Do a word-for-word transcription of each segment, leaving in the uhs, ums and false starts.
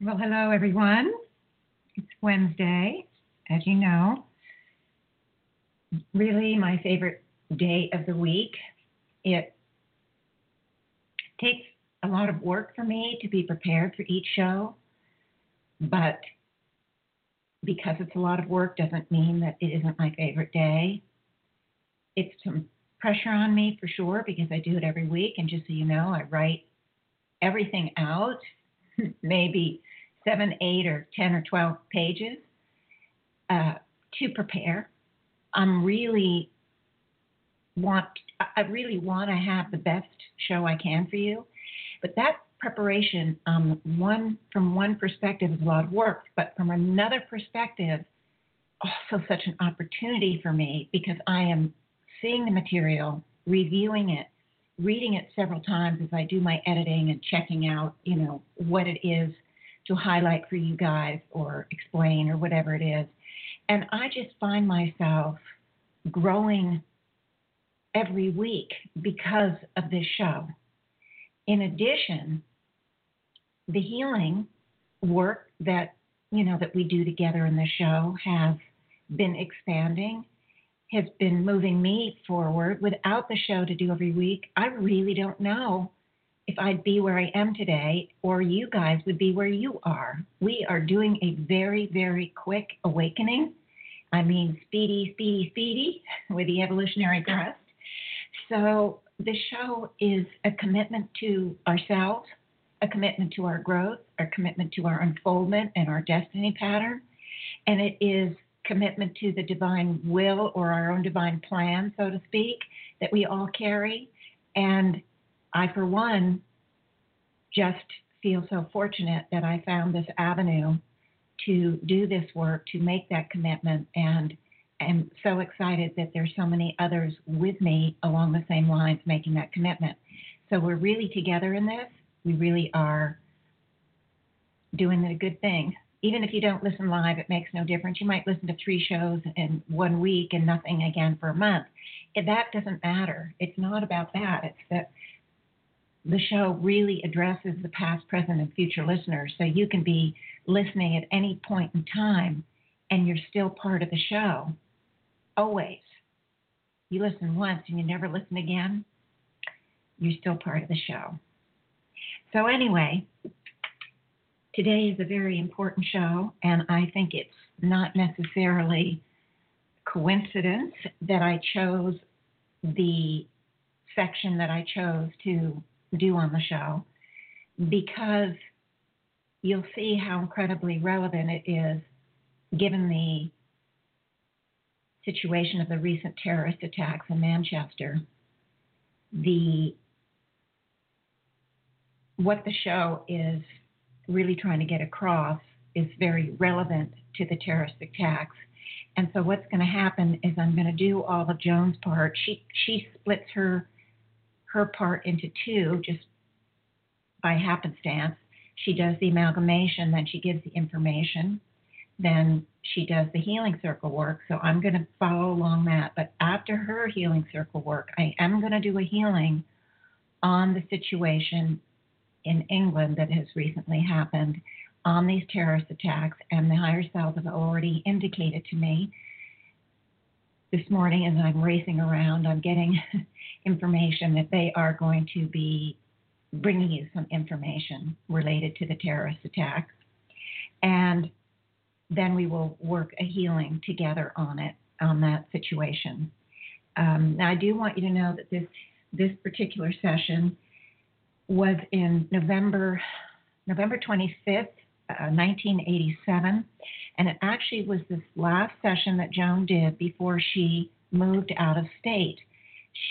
Well, hello, everyone. It's Wednesday, as you know. Really my favorite day of the week. It takes a lot of work for me to be prepared for each show, but because it's a lot of work doesn't mean that it isn't my favorite day. It's some pressure on me for sure because I do it every week. And just so you know, I write everything out, maybe seven, eight, or ten or twelve pages uh, to prepare. I'm really want, I really want to have the best show I can for you. But that preparation, um, one from one perspective is a lot of work, but from another perspective, also such an opportunity for me because I am seeing the material, reviewing it, reading it several times as I do my editing and checking out, you know, what it is to highlight for you guys or explain or whatever it is. And I just find myself growing every week because of this show. In addition, the healing work that, you know, that we do together in the show has been expanding, has been moving me forward. Without the show to do every week, I really don't know if I'd be where I am today or you guys would be where you are. We are doing a very, very quick awakening. I mean, speedy, speedy, speedy with the evolutionary thrust. So the show is a commitment to ourselves, a commitment to our growth, a commitment to our unfoldment and our destiny pattern. And it is commitment to the divine will or our own divine plan, so to speak, that we all carry. And I, for one, just feel so fortunate that I found this avenue to do this work, to make that commitment. And I'm so excited that there's so many others with me along the same lines making that commitment. So we're really together in this. We really are doing a good thing. Even if you don't listen live, it makes no difference. You might listen to three shows in one week and nothing again for a month. That doesn't matter. It's not about that. It's that the show really addresses the past, present, and future listeners. So you can be listening at any point in time, and you're still part of the show. Always. You listen once and you never listen again, you're still part of the show. So anyway, today is a very important show, and I think it's not necessarily coincidence that I chose the section that I chose to do on the show, because you'll see how incredibly relevant it is given the situation of the recent terrorist attacks in Manchester. The what the show is really trying to get across is very relevant to the terrorist attacks. And so what's going to happen is I'm going to do all of Joan's part. She she splits her her part into two just by happenstance. She does the amalgamation, then she gives the information, then she does the healing circle work. So I'm going to follow along that. But after her healing circle work, I am going to do a healing on the situation in England that has recently happened, on these terrorist attacks, and the higher selves have already indicated to me this morning as I'm racing around, I'm getting information that they are going to be bringing you some information related to the terrorist attacks. And then we will work a healing together on it, on that situation. Um, now, I do want you to know that this this particular session was in November, November twenty-fifth, uh, nineteen eighty-seven. And it actually was this last session that Joan did before she moved out of state.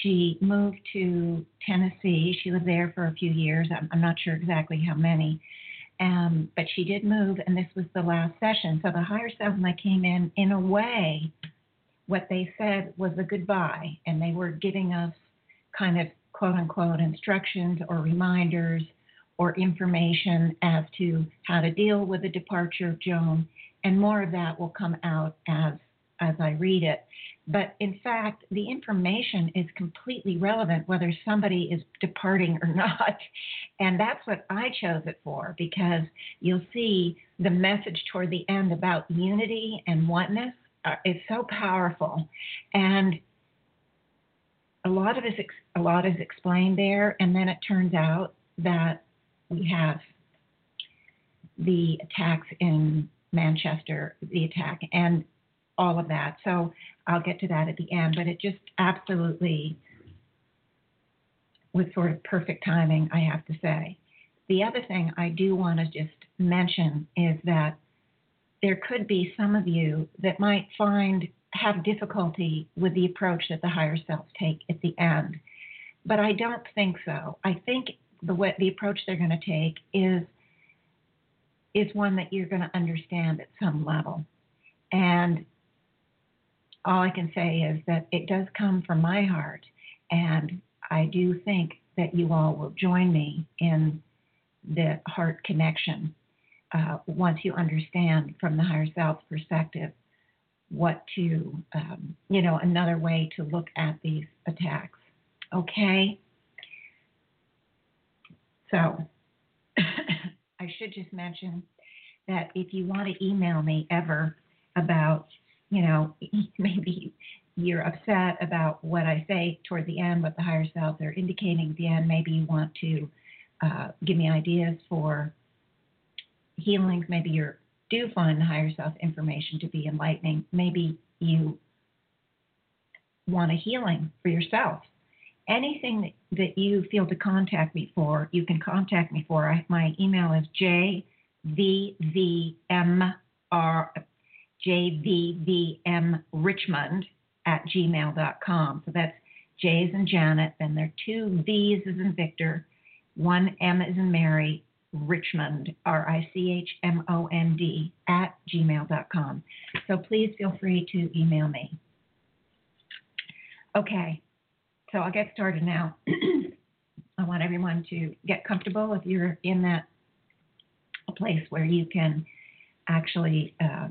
She moved to Tennessee. She lived there for a few years. I'm, I'm not sure exactly how many, um, but she did move, and this was the last session. So the higher self, when I came in, in a way, what they said was a goodbye, and they were giving us kind of quote-unquote instructions or reminders or information as to how to deal with the departure of Joan, and more of that will come out as as I read it. But in fact, the information is completely relevant whether somebody is departing or not. And that's what I chose it for, because you'll see the message toward the end about unity and oneness is so powerful. And a lot of is, a lot is explained there. And then it turns out that we have the attacks in Manchester, the attack, and all of that. So I'll get to that at the end, but it just absolutely was sort of perfect timing, I have to say. The other thing I do want to just mention is that there could be some of you that might find, have difficulty with the approach that the higher selves take at the end. But I don't think so. I think the way, the approach they're going to take is, is one that you're going to understand at some level. And all I can say is that it does come from my heart, and I do think that you all will join me in the heart connection uh, once you understand from the higher self perspective what to, um, you know, another way to look at these attacks. Okay? So I should just mention that if you want to email me ever about, you know, maybe you're upset about what I say toward the end, what the higher selves are indicating at the end. Maybe you want to uh, give me ideas for healings. Maybe you do find the higher self information to be enlightening. Maybe you want a healing for yourself. Anything that you feel to contact me for, you can contact me for. I, my email is jvvmr. J V V M Richmond at gmail dot com. So that's J as in Janet, then there are two V's as in Victor, one M as in Mary, Richmond, R I C H M O N D, at gmail dot com. So please feel free to email me. Okay, so I'll get started now. I want everyone to get comfortable if you're in that place where you can actually uh,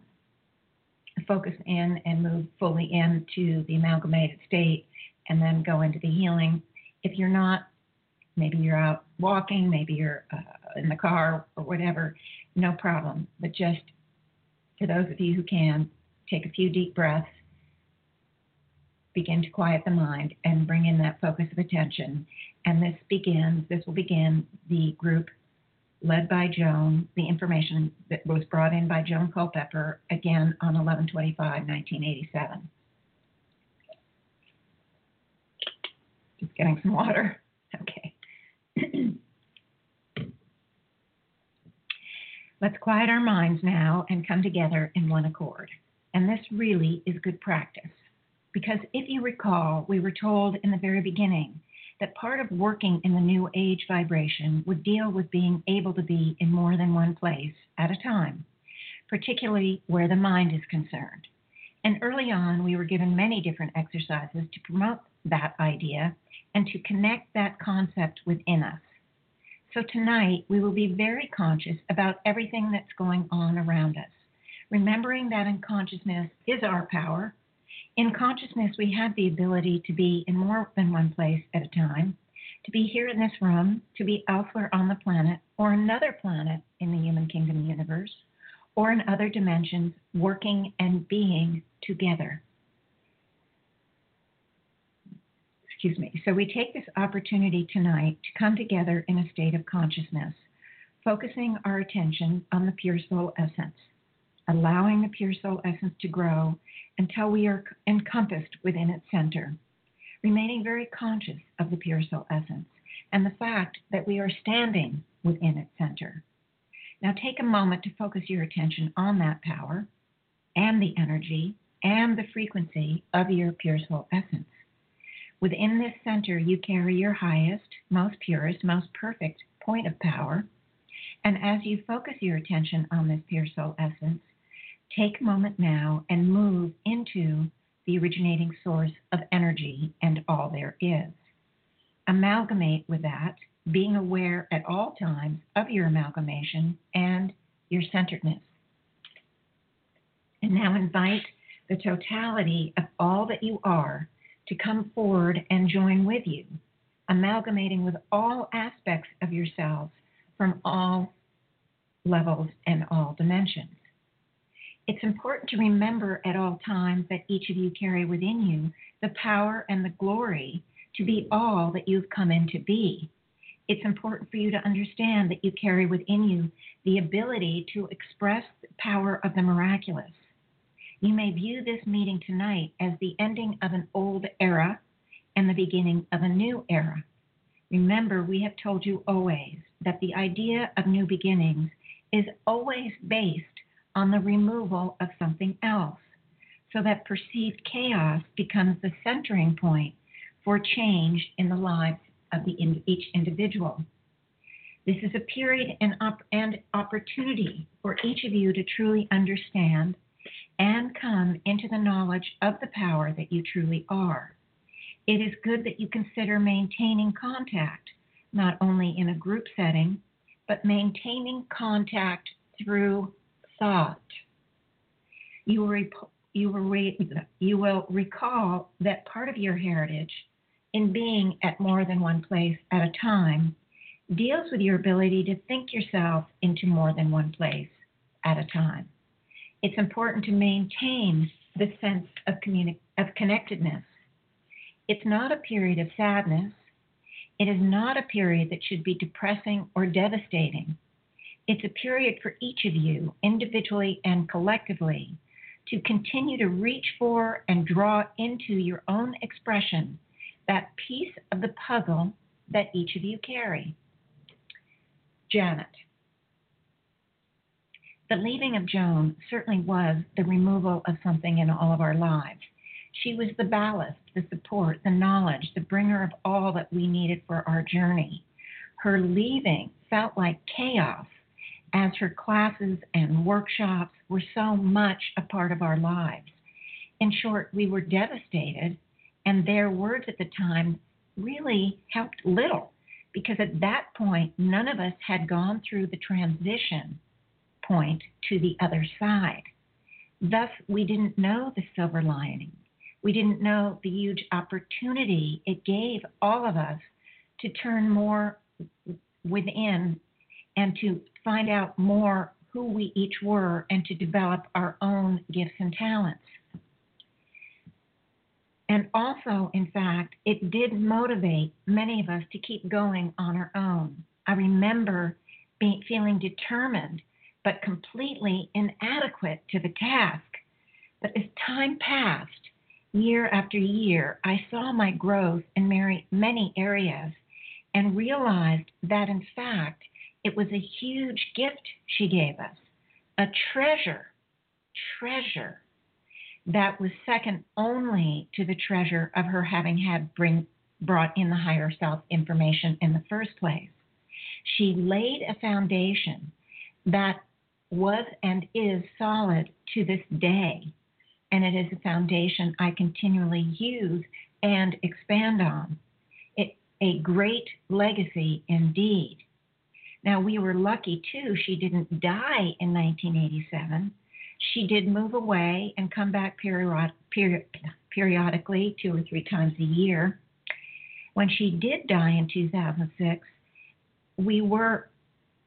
focus in and move fully into the amalgamated state and then go into the healing. If you're not, maybe you're out walking, maybe you're uh, in the car or whatever, no problem. But just for those of you who can, take a few deep breaths, begin to quiet the mind and bring in that focus of attention. And this begins, this will begin the group led by Joan, the information that was brought in by Joan Culpepper, again on eleven twenty-five nineteen eighty-seven. Just getting some water. Okay. Let's quiet our minds now and come together in one accord. And this really is good practice, because if you recall, we were told in the very beginning that part of working in the new age vibration would deal with being able to be in more than one place at a time, particularly where the mind is concerned. And early on, we were given many different exercises to promote that idea and to connect that concept within us. So tonight, we will be very conscious about everything that's going on around us, remembering that in consciousness is our power. In consciousness, we have the ability to be in more than one place at a time, to be here in this room, to be elsewhere on the planet, or another planet in the human kingdom universe, or in other dimensions, working and being together. Excuse me. So we take this opportunity tonight to come together in a state of consciousness, focusing our attention on the pure soul essence, allowing the pure soul essence to grow until we are encompassed within its center, remaining very conscious of the pure soul essence and the fact that we are standing within its center. Now take a moment to focus your attention on that power and the energy and the frequency of your pure soul essence. Within this center, you carry your highest, most purest, most perfect point of power. And as you focus your attention on this pure soul essence, take a moment now and move into the originating source of energy and all there is. Amalgamate with that, being aware at all times of your amalgamation and your centeredness. And now invite the totality of all that you are to come forward and join with you, amalgamating with all aspects of yourselves from all levels and all dimensions. It's important to remember at all times that each of you carry within you the power and the glory to be all that you've come in to be. It's important for you to understand that you carry within you the ability to express the power of the miraculous. You may view this meeting tonight as the ending of an old era and the beginning of a new era. Remember, we have told you always that the idea of new beginnings is always based on the removal of something else, so that perceived chaos becomes the centering point for change in the lives of the, in, each individual. This is a period and, op- and opportunity for each of you to truly understand and come into the knowledge of the power that you truly are. It is good that you consider maintaining contact, not only in a group setting, but maintaining contact through thought. You will, rep- you, will re- you will recall that part of your heritage in being at more than one place at a time deals with your ability to think yourself into more than one place at a time. It's important to maintain the sense of, communi- of connectedness. It's not a period of sadness. It is not a period that should be depressing or devastating. It's a period for each of you, individually and collectively, to continue to reach for and draw into your own expression that piece of the puzzle that each of you carry. Janet. The leaving of Joan certainly was the removal of something in all of our lives. She was the ballast, the support, the knowledge, the bringer of all that we needed for our journey. Her leaving felt like chaos, as her classes and workshops were so much a part of our lives. In short, we were devastated, and their words at the time really helped little, because at that point, none of us had gone through the transition point to the other side. Thus, we didn't know the silver lining. We didn't know the huge opportunity it gave all of us to turn more within and to find out more who we each were and to develop our own gifts and talents. And also, in fact, it did motivate many of us to keep going on our own. I remember being, feeling determined but completely inadequate to the task. But as time passed, year after year, I saw my growth in many areas and realized that, in fact, it was a huge gift she gave us, a treasure, treasure that was second only to the treasure of her having had bring, brought in the higher self information in the first place. She laid a foundation that was and is solid to this day, and it is a foundation I continually use and expand on. It, a great legacy indeed. Now, we were lucky, too. She didn't die in nineteen eighty-seven. She did move away and come back period, period, periodically, two or three times a year. When she did die in two thousand six, we were,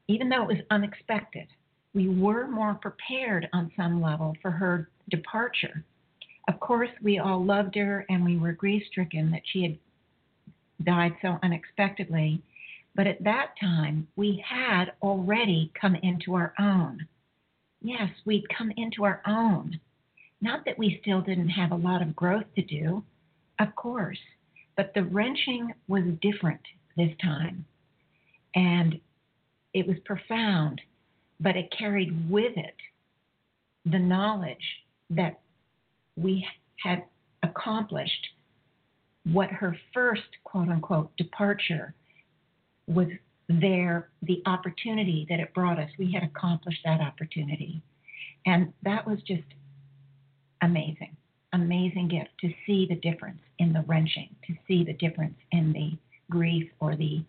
even though it was unexpected, we were more prepared on some level for her departure. Of course, we all loved her, and we were grief-stricken that she had died so unexpectedly. But at that time, we had already come into our own. Yes, we'd come into our own. Not that we still didn't have a lot of growth to do, of course, but the wrenching was different this time. And it was profound, but it carried with it the knowledge that we had accomplished what her first, quote unquote, departure was there, the opportunity that it brought us. We had accomplished that opportunity. And that was just amazing, amazing gift to see the difference in the wrenching, to see the difference in the grief or the,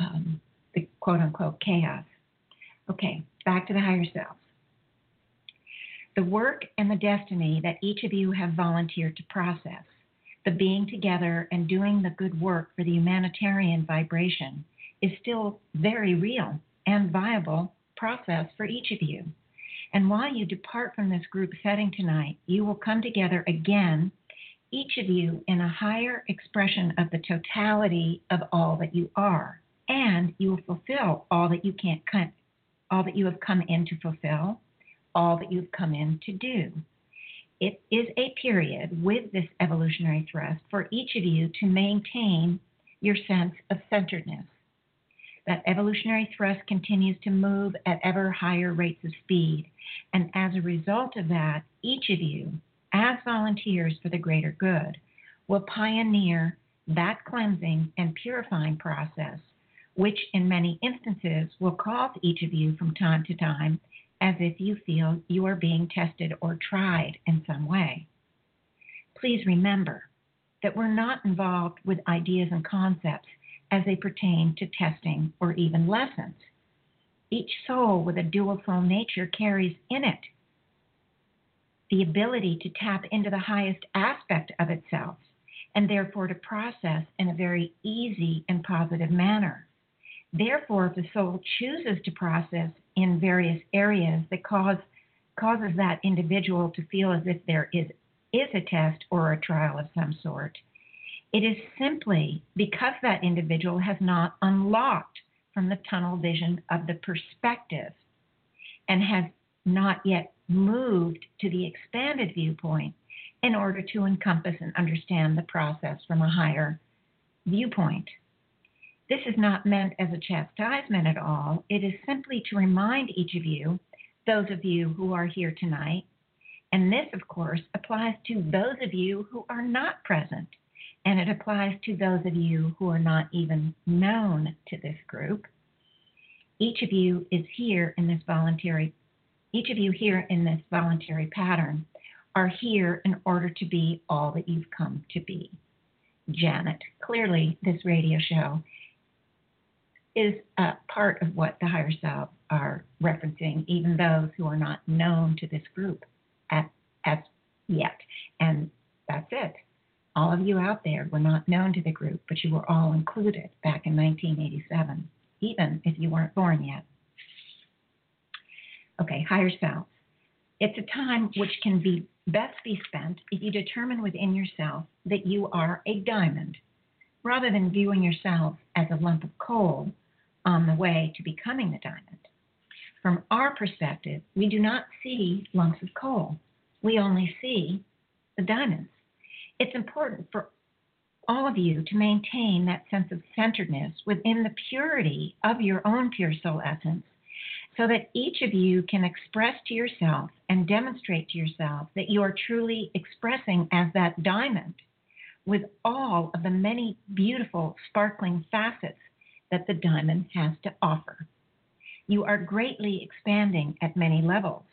um, the quote unquote chaos. Okay, back to the higher selves. The work and the destiny that each of you have volunteered to process, the being together and doing the good work for the humanitarian vibration is still very real and viable process for each of you. And while you depart from this group setting tonight, you will come together again, each of you in a higher expression of the totality of all that you are, and you will fulfill all that you can't, all that you have come in to fulfill, all that you've come in to do. It is a period with this evolutionary thrust for each of you to maintain your sense of centeredness. That evolutionary thrust continues to move at ever higher rates of speed, and as a result of that, each of you, as volunteers for the greater good, will pioneer that cleansing and purifying process, which in many instances will cause each of you from time to time as if you feel you are being tested or tried in some way. Please remember that we're not involved with ideas and concepts as they pertain to testing or even lessons. Each soul with a dual soul nature carries in it the ability to tap into the highest aspect of itself and therefore to process in a very easy and positive manner. Therefore, if the soul chooses to process in various areas that cause causes that individual to feel as if there is, is a test or a trial of some sort, it is simply because that individual has not unlocked from the tunnel vision of the perspective and has not yet moved to the expanded viewpoint in order to encompass and understand the process from a higher viewpoint. This is not meant as a chastisement at all. It is simply to remind each of you, those of you who are here tonight, and this, of course, applies to those of you who are not present. And it applies to those of you who are not even known to this group. Each of you is here in this voluntary, each of you here in this voluntary pattern are here in order to be all that you've come to be. Janet, clearly this radio show is a part of what the higher selves are referencing, even those who are not known to this group as yet. And that's it. All of you out there were not known to the group, but you were all included back in nineteen eighty-seven, even if you weren't born yet. Okay, higher selves. It's a time which can be best be spent if you determine within yourself that you are a diamond, rather than viewing yourself as a lump of coal on the way to becoming the diamond. From our perspective, we do not see lumps of coal. We only see the diamonds. It's important for all of you to maintain that sense of centeredness within the purity of your own pure soul essence so that each of you can express to yourself and demonstrate to yourself that you are truly expressing as that diamond with all of the many beautiful, sparkling facets that the diamond has to offer. You are greatly expanding at many levels.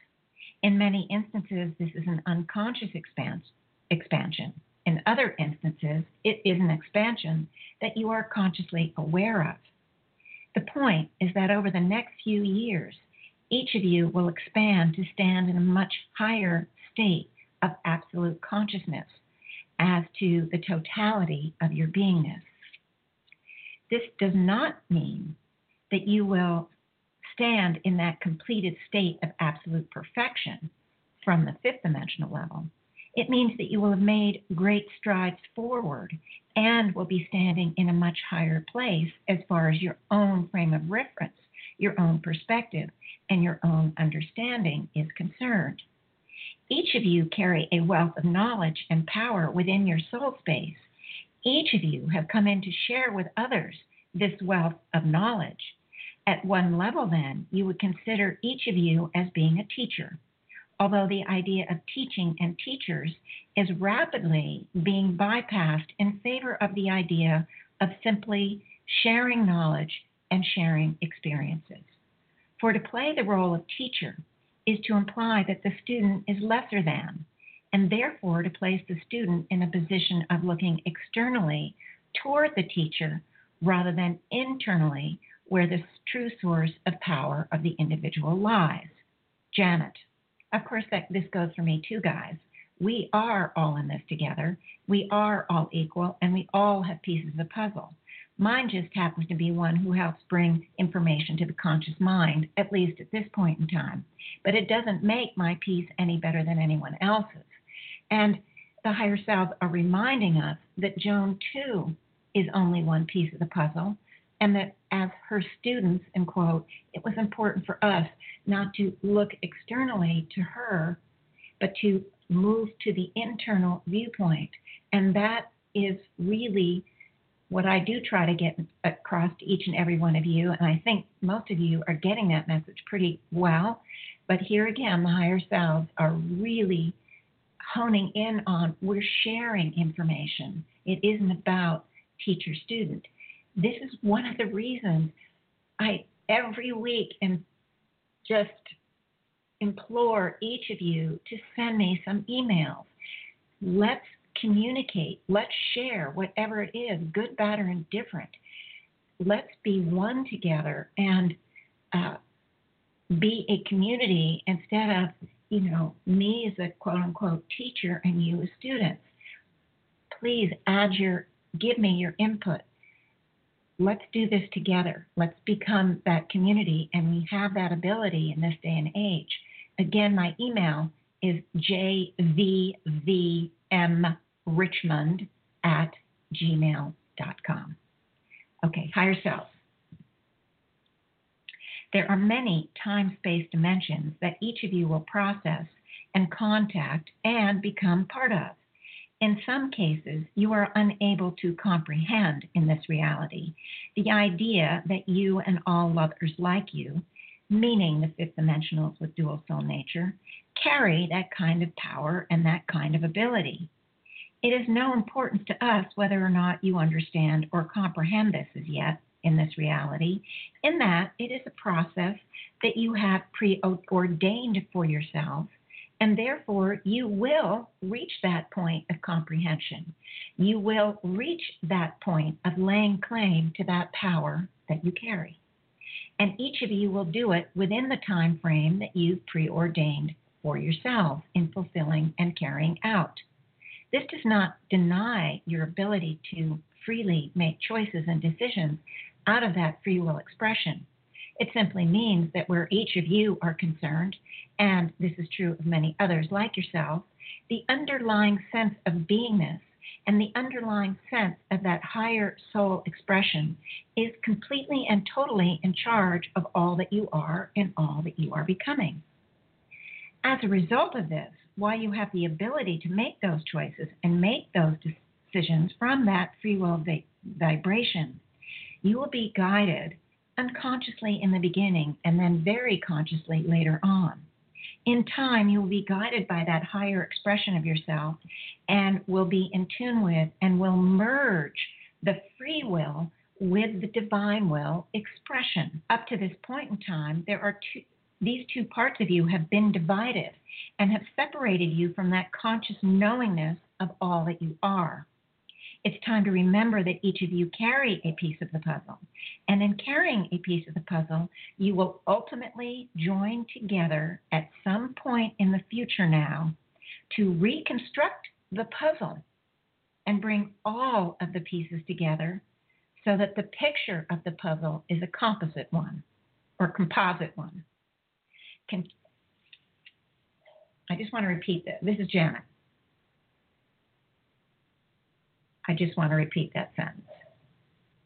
In many instances, this is an unconscious expans- expansion. In other instances, it is an expansion that you are consciously aware of. The point is that over the next few years, each of you will expand to stand in a much higher state of absolute consciousness as to the totality of your beingness. This does not mean that you will stand in that completed state of absolute perfection from the fifth dimensional level. It means that you will have made great strides forward and will be standing in a much higher place as far as your own frame of reference, your own perspective, and your own understanding is concerned. Each of you carry a wealth of knowledge and power within your soul space. Each of you have come in to share with others this wealth of knowledge. At one level, then, you would consider each of you as being a teacher, although the idea of teaching and teachers is rapidly being bypassed in favor of the idea of simply sharing knowledge and sharing experiences. For to play the role of teacher is to imply that the student is lesser than, and therefore to place the student in a position of looking externally toward the teacher rather than internally, where the true source of power of the individual lies. Janet, of course, that this goes for me too, guys. We are all in this together. We are all equal, and we all have pieces of the puzzle. Mine just happens to be one who helps bring information to the conscious mind, at least at this point in time. But it doesn't make my piece any better than anyone else's. And the higher selves are reminding us that Joan, too, is only one piece of the puzzle, and that as her students, in quote, it was important for us not to look externally to her, but to move to the internal viewpoint. And that is really what I do try to get across to each and every one of you, and I think most of you are getting that message pretty well. But here again, the higher selves are really honing in on we're sharing information. It isn't about teacher-student. This is one of the reasons I every week am just implore each of you to send me some emails. Let's communicate. Let's share whatever it is, good, bad, or indifferent. Let's be one together and uh, be a community instead of, you know, me as a quote-unquote teacher and you as students. Please add your, give me your input. Let's do this together. Let's become that community, and we have that ability in this day and age. Again, my email is j v v m richmond at gmail dot com. Okay, higher self. There are many time-space dimensions that each of you will process and contact and become part of. In some cases, you are unable to comprehend in this reality the idea that you and all others like you, meaning the fifth dimensionals with dual soul nature, carry that kind of power and that kind of ability. It is no importance to us whether or not you understand or comprehend this as yet in this reality, in that it is a process that you have preordained for yourself. And therefore, you will reach that point of comprehension. You will reach that point of laying claim to that power that you carry. And each of you will do it within the time frame that you've preordained for yourself in fulfilling and carrying out. This does not deny your ability to freely make choices and decisions out of that free will expression. It simply means that where each of you are concerned, and this is true of many others like yourself, the underlying sense of beingness and the underlying sense of that higher soul expression is completely and totally in charge of all that you are and all that you are becoming. As a result of this, while you have the ability to make those choices and make those decisions from that free will vibration, you will be guided unconsciously in the beginning and then very consciously later on. In time, you will be guided by that higher expression of yourself and will be in tune with and will merge the free will with the divine will expression. Up to this point in time, there are two, these two parts of you have been divided and have separated you from that conscious knowingness of all that you are. It's time to remember that each of you carry a piece of the puzzle. And in carrying a piece of the puzzle, you will ultimately join together at some point in the future now to reconstruct the puzzle and bring all of the pieces together so that the picture of the puzzle is a composite one or composite one. Can, I just want to repeat this. This is Janet. I just want to repeat that sentence.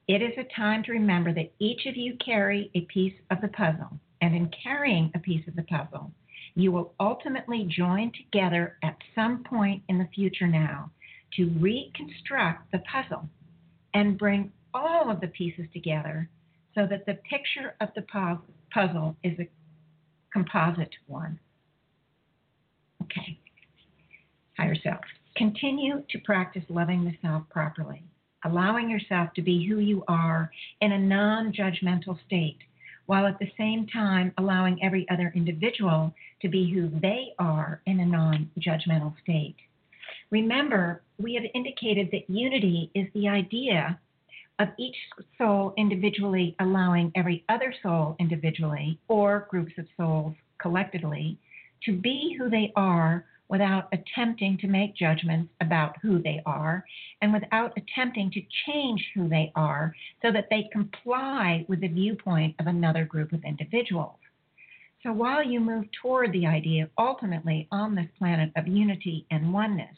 It is a time to remember that each of you carry a piece of the puzzle, and in carrying a piece of the puzzle, you will ultimately join together at some point in the future now to reconstruct the puzzle and bring all of the pieces together so that the picture of the puzzle is a composite one. Okay. Higher self. Continue to practice loving the self properly, allowing yourself to be who you are in a non-judgmental state, while at the same time allowing every other individual to be who they are in a non-judgmental state. Remember, we have indicated that unity is the idea of each soul individually allowing every other soul individually, or groups of souls collectively, to be who they are without attempting to make judgments about who they are and without attempting to change who they are so that they comply with the viewpoint of another group of individuals. So while you move toward the idea ultimately on this planet of unity and oneness,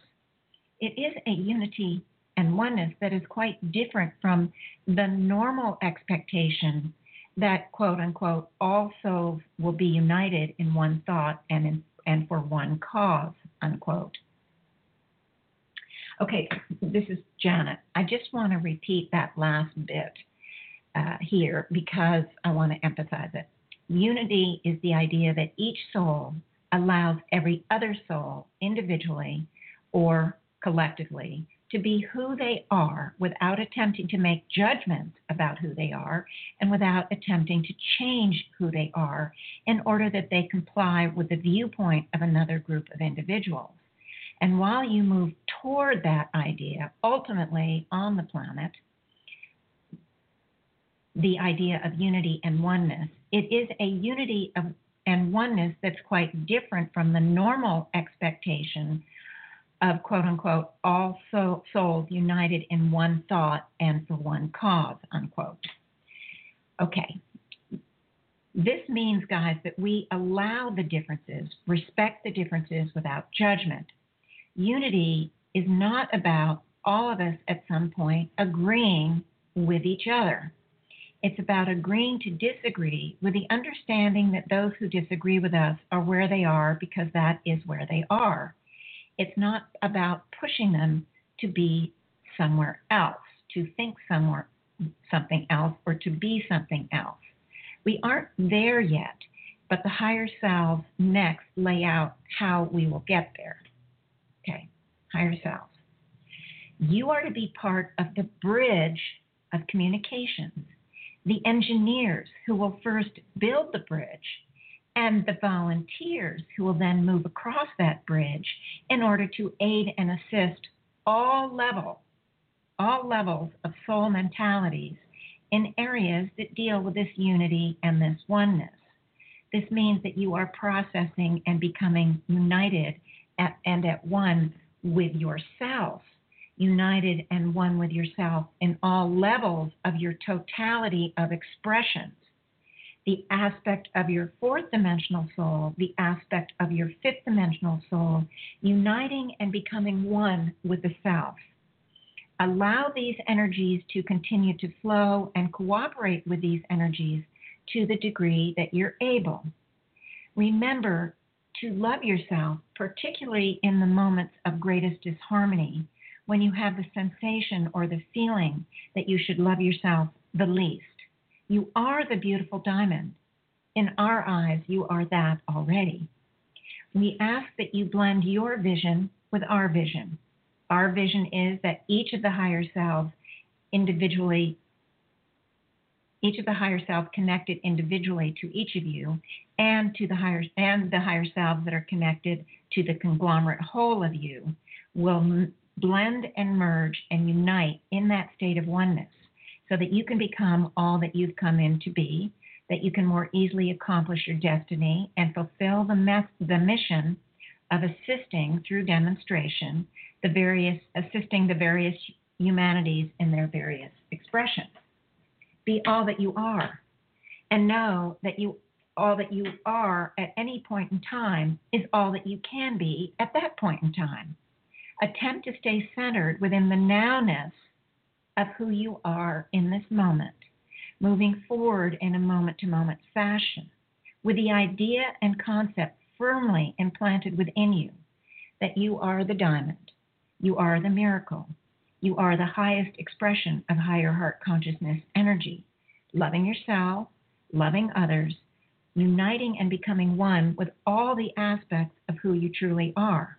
it is a unity and oneness that is quite different from the normal expectation that, quote unquote, all souls will be united in one thought and in and for one cause, unquote. Okay, this is Janet. I just want to repeat that last bit uh, here because I want to emphasize it. Unity is the idea that each soul allows every other soul individually or collectively to be who they are without attempting to make judgments about who they are and without attempting to change who they are in order that they comply with the viewpoint of another group of individuals. And while you move toward that idea, ultimately on the planet, the idea of unity and oneness, it is a unity of, and oneness that's quite different from the normal expectation of, quote unquote, all so, souls united in one thought and for one cause, unquote. Okay. This means, guys, that we allow the differences, respect the differences without judgment. Unity is not about all of us at some point agreeing with each other. It's about agreeing to disagree with the understanding that those who disagree with us are where they are because that is where they are. It's not about pushing them to be somewhere else, to think somewhere, something else, or to be something else. We aren't there yet, but the higher selves next lay out how we will get there. Okay, higher selves. You are to be part of the bridge of communications, the engineers who will first build the bridge, and the volunteers who will then move across that bridge in order to aid and assist all level, all levels of soul mentalities in areas that deal with this unity and this oneness. This means that you are processing and becoming united at, and at one with yourself, united and one with yourself in all levels of your totality of expression. The aspect of your fourth dimensional soul, the aspect of your fifth dimensional soul, uniting and becoming one with the self. Allow these energies to continue to flow and cooperate with these energies to the degree that you're able. Remember to love yourself, particularly in the moments of greatest disharmony, when you have the sensation or the feeling that you should love yourself the least. You are the beautiful diamond. In our eyes, you are that already. We ask that you blend your vision with our vision. Our vision is that each of the higher selves individually, each of the higher selves connected individually to each of you and to the higher and the higher selves that are connected to the conglomerate whole of you will m- blend and merge and unite in that state of oneness, so that you can become all that you've come in to be, that you can more easily accomplish your destiny and fulfill the, mes- the mission of assisting through demonstration, the various assisting the various humanities in their various expressions. Be all that you are, and know that you all that you are at any point in time is all that you can be at that point in time. Attempt to stay centered within the nowness of who you are in this moment, moving forward in a moment-to-moment fashion, with the idea and concept firmly implanted within you that you are the diamond, you are the miracle, you are the highest expression of higher heart consciousness energy, loving yourself, loving others, uniting and becoming one with all the aspects of who you truly are.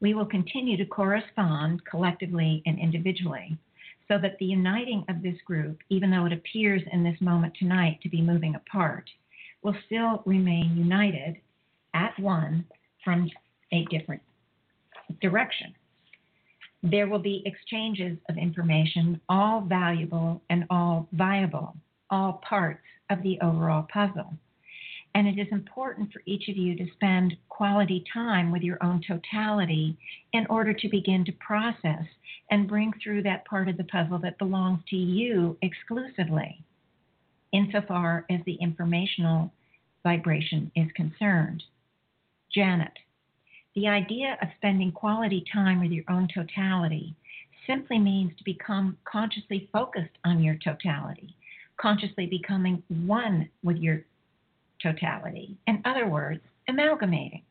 We will continue to correspond collectively and individually so that the uniting of this group, even though it appears in this moment tonight to be moving apart, will still remain united at one from a different direction. There will be exchanges of information, all valuable and all viable, all parts of the overall puzzle. And it is important for each of you to spend quality time with your own totality in order to begin to process and bring through that part of the puzzle that belongs to you exclusively, insofar as the informational vibration is concerned. Janet, the idea of spending quality time with your own totality simply means to become consciously focused on your totality, consciously becoming one with your totality. In other words, amalgamating.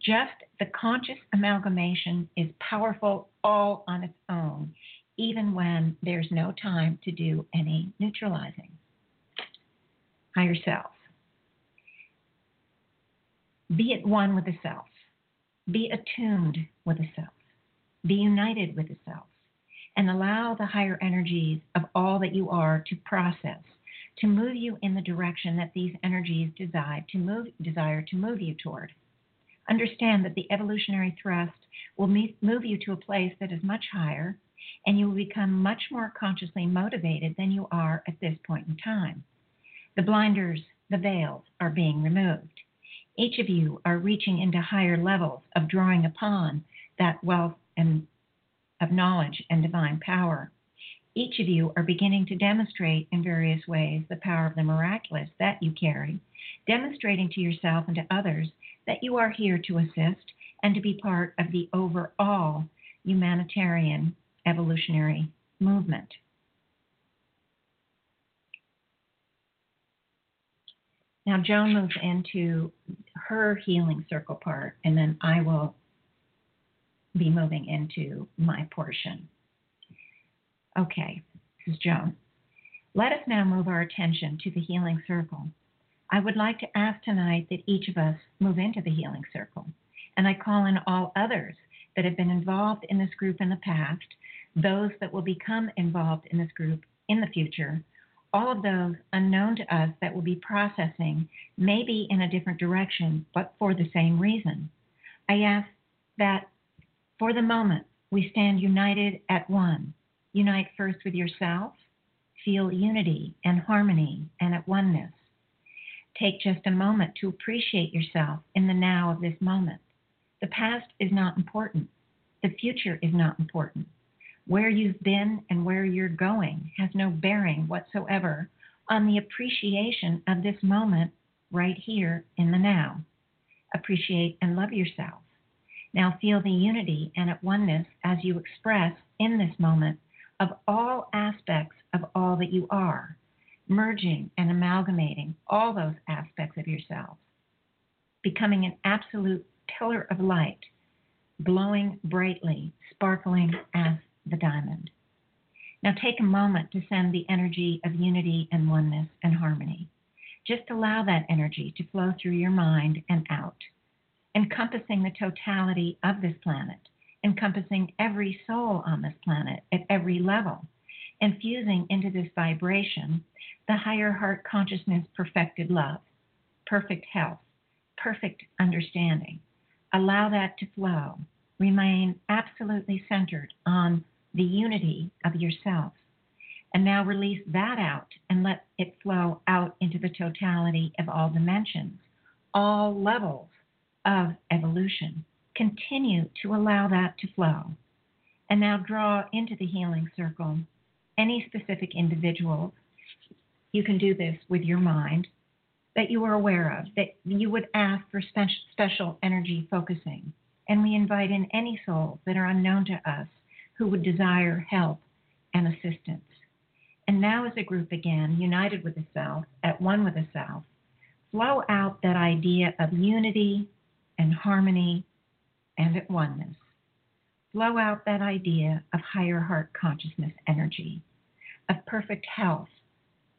Just the conscious amalgamation is powerful all on its own, even when there's no time to do any neutralizing. Higher self. Be at one with the self. Be attuned with the self. Be united with the self. And allow the higher energies of all that you are to process, to move you in the direction that these energies desire to move, desire to move you toward. Understand that the evolutionary thrust will move you to a place that is much higher, and you will become much more consciously motivated than you are at this point in time. The blinders, the veils are being removed. Each of you are reaching into higher levels of drawing upon that wealth and of knowledge and divine power. Each of you are beginning to demonstrate in various ways the power of the miraculous that you carry, demonstrating to yourself and to others that you are here to assist and to be part of the overall humanitarian evolutionary movement. Now, Joan moves into her healing circle part, and then I will be moving into my portion. Okay, this is Joan. Let us now move our attention to the healing circle. I would like to ask tonight that each of us move into the healing circle, and I call in all others that have been involved in this group in the past, those that will become involved in this group in the future, all of those unknown to us that will be processing, maybe in a different direction, but for the same reason. I ask that for the moment, we stand united at one. Unite first with yourself, feel unity and harmony and at oneness. Take just a moment to appreciate yourself in the now of this moment. The past is not important. The future is not important. Where you've been and where you're going has no bearing whatsoever on the appreciation of this moment right here in the now. Appreciate and love yourself. Now feel the unity and at oneness as you express in this moment of all aspects of all that you are, merging and amalgamating all those aspects of yourself, becoming an absolute pillar of light, glowing brightly, sparkling as the diamond. Now take a moment to send the energy of unity and oneness and harmony. Just allow that energy to flow through your mind and out, encompassing the totality of this planet, encompassing every soul on this planet at every level, infusing into this vibration the higher heart consciousness, perfected love, perfect health, perfect understanding. Allow that to flow. Remain absolutely centered on the unity of yourself. And now release that out and let it flow out into the totality of all dimensions, all levels of evolution. Continue to allow that to flow. And now draw into the healing circle any specific individuals. You can do this with your mind, that you are aware of, that you would ask for special energy focusing. And we invite in any souls that are unknown to us who would desire help and assistance. And now as a group again, united with the self, at one with the self, flow out that idea of unity and harmony and at oneness. Blow out that idea of higher heart consciousness energy, of perfect health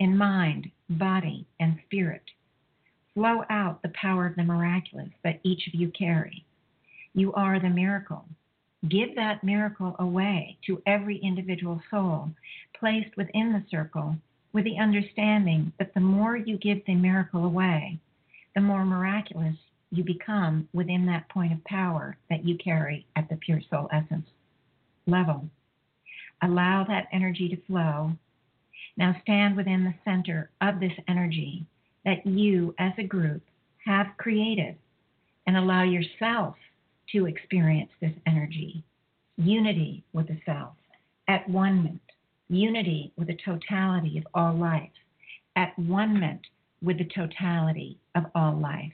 in mind, body, and spirit. Flow out the power of the miraculous that each of you carry. You are the miracle. Give that miracle away to every individual soul placed within the circle with the understanding that the more you give the miracle away, the more miraculous you become within that point of power that you carry at the pure soul essence level. Allow that energy to flow. Now stand within the center of this energy that you as a group have created and allow yourself to experience this energy. Unity with the self, at one-ment, unity with the totality of all life, at one-ment with the totality of all life.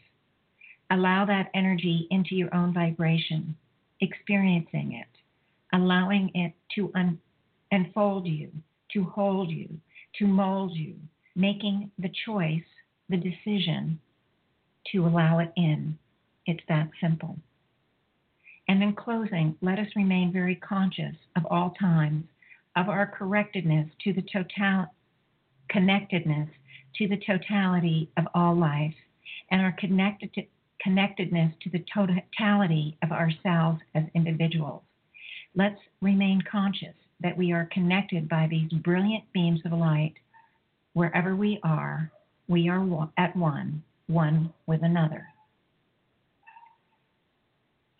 Allow that energy into your own vibration, experiencing it, allowing it to un- unfold you, to hold you, to mold you, making the choice, the decision to allow it in. It's that simple. And in closing, let us remain very conscious of all times of our correctedness to the total connectedness to the totality of all life and our connected to, connectedness to the totality of ourselves as individuals. Let's remain conscious that we are connected by these brilliant beams of light. Wherever we are, we are at one, one with another.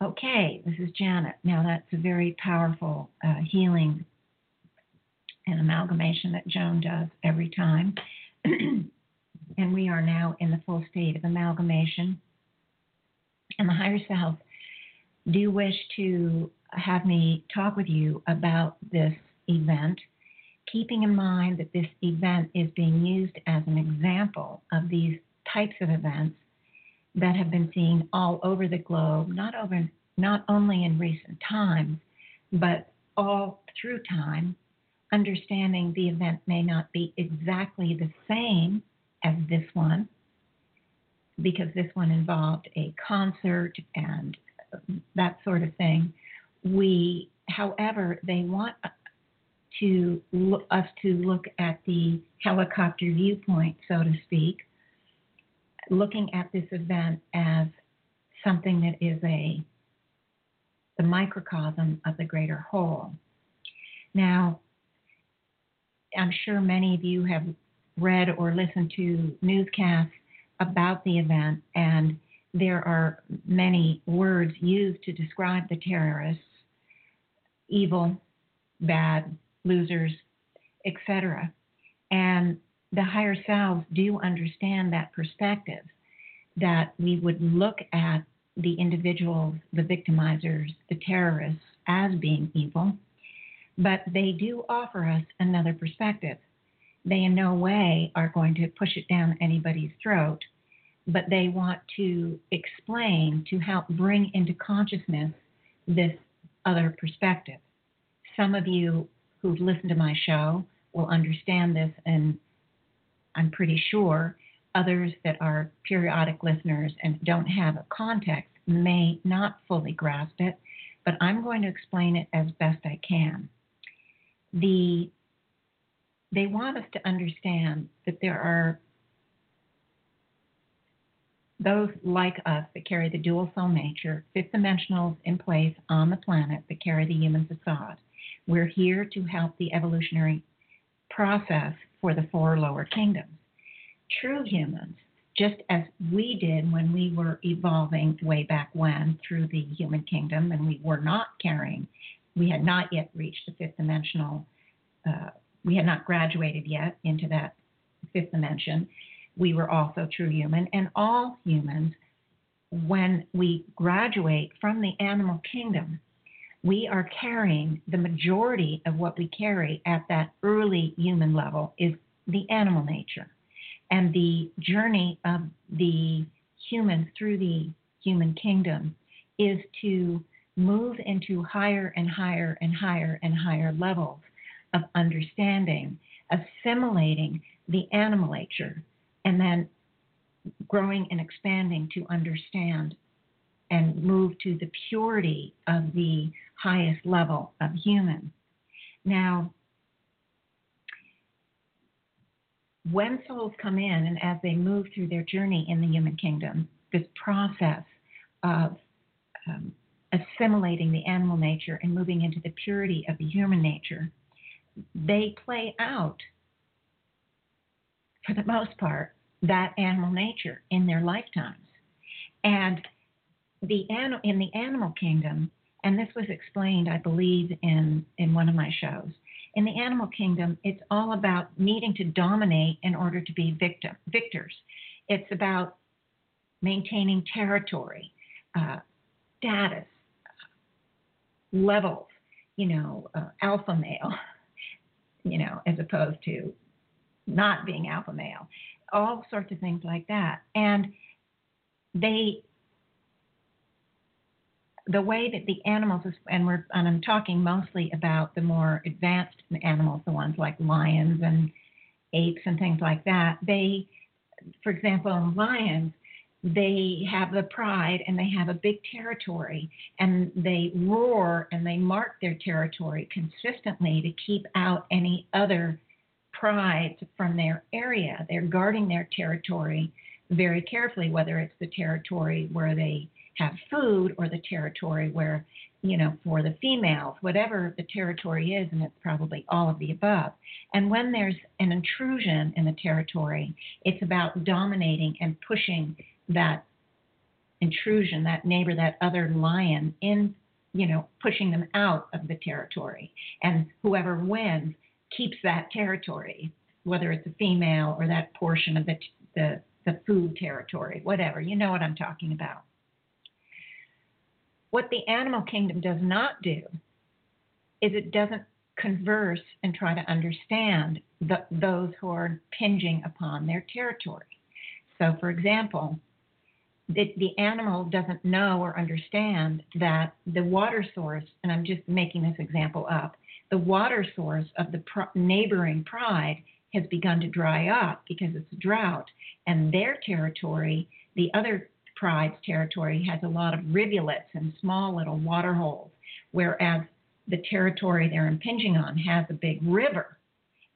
Okay, this is Janet. Now that's a very powerful uh, healing and amalgamation that Joan does every time. And we are now in the full state of amalgamation. And the higher self do wish to have me talk with you about this event, keeping in mind that this event is being used as an example of these types of events that have been seen all over the globe, not over, not only in recent times, but all through time. Understanding the event may not be exactly the same as this one, because this one involved a concert and that sort of thing. We, however, they want to look, us to look at the helicopter viewpoint, so to speak, looking at this event as something that is a the microcosm of the greater whole. Now, I'm sure many of you have read or listened to newscasts about the event, and there are many words used to describe the terrorists: evil, bad, losers, et cetera. And the higher selves do understand that perspective, that we would look at the individuals, the victimizers, the terrorists as being evil, but they do offer us another perspective. They in no way are going to push it down anybody's throat, but they want to explain, to help bring into consciousness this other perspective. Some of you who've listened to my show will understand this, and I'm pretty sure others that are periodic listeners and don't have a context may not fully grasp it, but I'm going to explain it as best I can. The, they want us to understand that there are those like us that carry the dual soul nature, fifth dimensionals in place on the planet that carry the human facade. We're here to help the evolutionary process for the four lower kingdoms. True humans, just as we did when we were evolving way back when through the human kingdom, and we were not carrying, we had not yet reached the fifth dimensional, uh, we had not graduated yet into that fifth dimension. We were also true human, and all humans, when we graduate from the animal kingdom, we are carrying the majority of what we carry at that early human level is the animal nature. And the journey of the human through the human kingdom is to move into higher and higher and higher and higher levels of understanding, assimilating the animal nature, and then growing and expanding to understand and move to the purity of the highest level of human. Now, when souls come in and as they move through their journey in the human kingdom, this process of um, assimilating the animal nature and moving into the purity of the human nature, they play out, for the most part, that animal nature in their lifetimes. And the in the animal kingdom, and this was explained, I believe, in, in one of my shows, in the animal kingdom, it's all about needing to dominate in order to be victim, victors. It's about maintaining territory, uh, status, levels, you know, uh, alpha male, you know, as opposed to not being alpha male, all sorts of things like that. And they, the way that the animals, and we're, and I'm talking mostly about the more advanced animals, the ones like lions and apes and things like that. They, for example, in lions, they have the pride and they have a big territory and they roar and they mark their territory consistently to keep out any other prides from their area. They're guarding their territory very carefully, whether it's the territory where they have food or the territory where, you know, for the females, whatever the territory is, and it's probably all of the above. And when there's an intrusion in the territory, it's about dominating and pushing that intrusion, that neighbor, that other lion in, you know, pushing them out of the territory. And whoever wins keeps that territory, whether it's a female or that portion of the, the, the food territory, whatever. You know what I'm talking about. What the animal kingdom does not do is it doesn't converse and try to understand the, those who are impinging upon their territory. So, for example, the, the animal doesn't know or understand that the water source, and I'm just making this example up, the water source of the pro- neighboring pride has begun to dry up because it's a drought, and their territory, the other pride's territory, has a lot of rivulets and small little water holes, whereas the territory they're impinging on has a big river,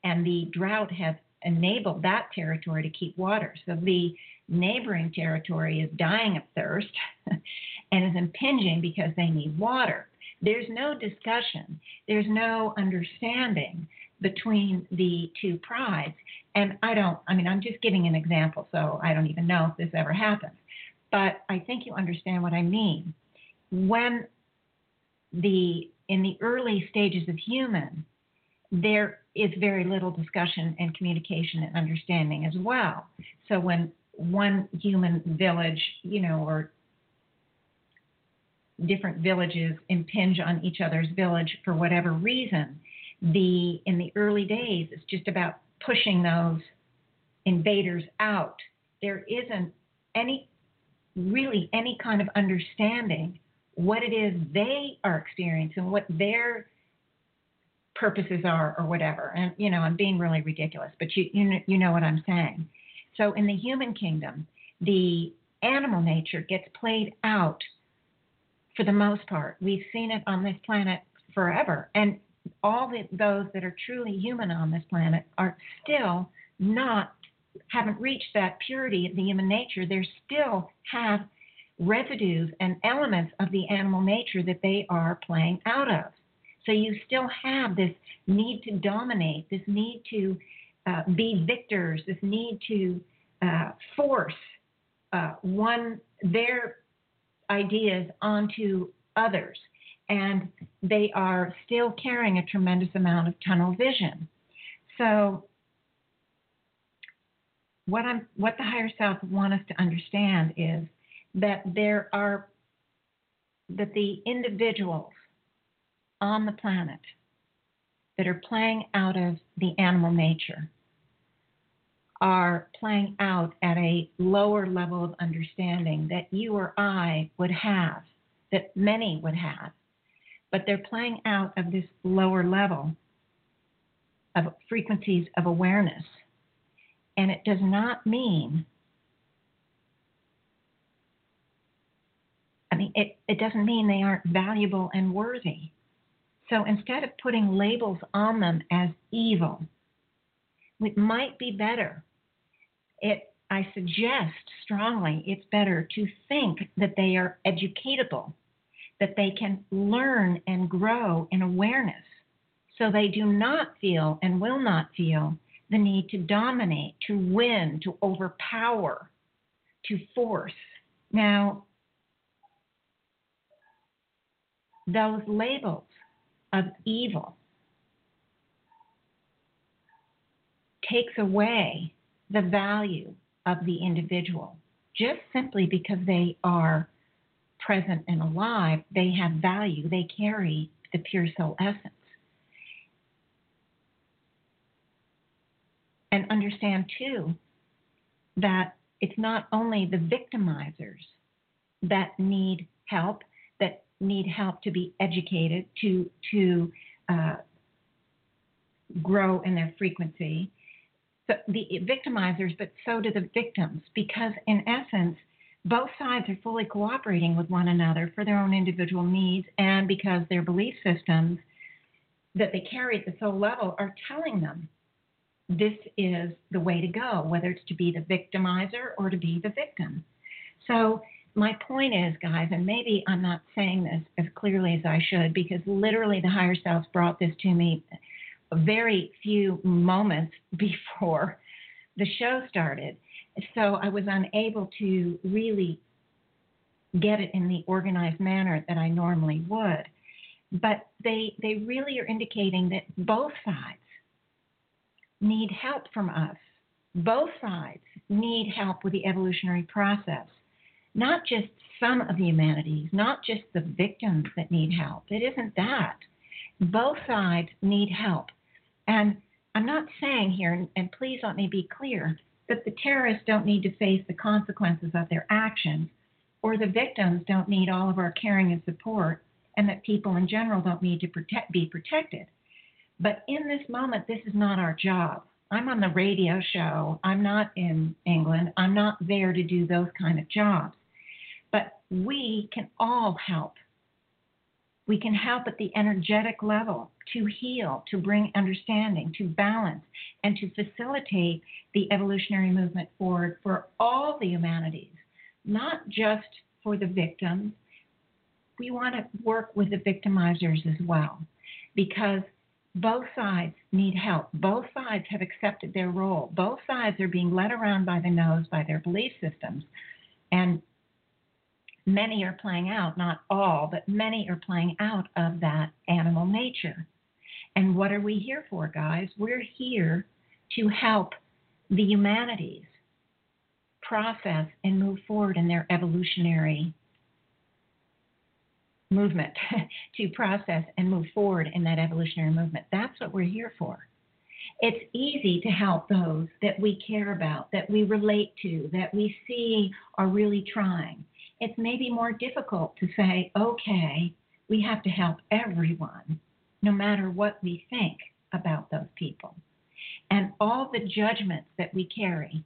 and the drought has enabled that territory to keep water. So the neighboring territory is dying of thirst and is impinging because they need water. There's no discussion. There's no understanding between the two prides. And I don't, I mean, I'm just giving an example, so I don't even know if this ever happens. But I think you understand what I mean. When the, in the early stages of human, there is very little discussion and communication and understanding as well. So when one human village, you know, or different villages impinge on each other's village for whatever reason, the in the early days, it's just about pushing those invaders out. There isn't any really any kind of understanding what it is they are experiencing, what their purposes are, or whatever. And you know, I'm being really ridiculous, but you you know, you know what I'm saying. So in the human kingdom, the animal nature gets played out. For the most part, we've seen it on this planet forever. And all the, those that are truly human on this planet are still not, haven't reached that purity of the human nature. They still have residues and elements of the animal nature that they are playing out of. So you still have this need to dominate, this need to uh, be victors, this need to uh, force uh, one, their ideas onto others, and they are still carrying a tremendous amount of tunnel vision. So what I'm, what the higher self want us to understand is that there are, that the individuals on the planet that are playing out of the animal nature are playing out at a lower level of understanding that you or I would have, that many would have, but they're playing out of this lower level of frequencies of awareness. And it does not mean, I mean, it, it doesn't mean they aren't valuable and worthy. So instead of putting labels on them as evil, It might be better. It, I suggest strongly it's better to think that they are educatable, that they can learn and grow in awareness, so they do not feel and will not feel the need to dominate, to win, to overpower, to force. Now, those labels of evil takes away the value of the individual, just simply because they are present and alive. They have value. They carry the pure soul essence. And understand, too, that it's not only the victimizers that need help, that need help to be educated, to, to uh, grow in their frequency, so the victimizers, but so do the victims, because in essence, both sides are fully cooperating with one another for their own individual needs, and because their belief systems that they carry at the soul level are telling them this is the way to go, whether it's to be the victimizer or to be the victim. So my point is, guys, and maybe I'm not saying this as clearly as I should, because literally the higher selves brought this to me very few moments before the show started, so I was unable to really get it in the organized manner that I normally would. But they they really are indicating that both sides need help from us. Both sides need help with the evolutionary process, not just some of humanity's, not just the victims that need help. It isn't that. Both sides need help. And I'm not saying here, and please let me be clear, that the terrorists don't need to face the consequences of their actions, or the victims don't need all of our caring and support, and that people in general don't need to protect, be protected. But in this moment, this is not our job. I'm on the radio show. I'm not in England. I'm not there to do those kind of jobs. But we can all help. We can help at the energetic level to heal, to bring understanding, to balance, and to facilitate the evolutionary movement forward for all the humanities, not just for the victims. We want to work with the victimizers as well, because both sides need help. Both sides have accepted their role. Both sides are being led around by the nose by their belief systems, and many are playing out, not all, but many are playing out of that animal nature. And what are we here for, guys? We're here to help the humanities process and move forward in their evolutionary movement, to process and move forward in that evolutionary movement. That's what we're here for. It's easy to help those that we care about, that we relate to, that we see are really trying. It's maybe more difficult to say, okay, we have to help everyone, no matter what we think about those people. And all the judgments that we carry,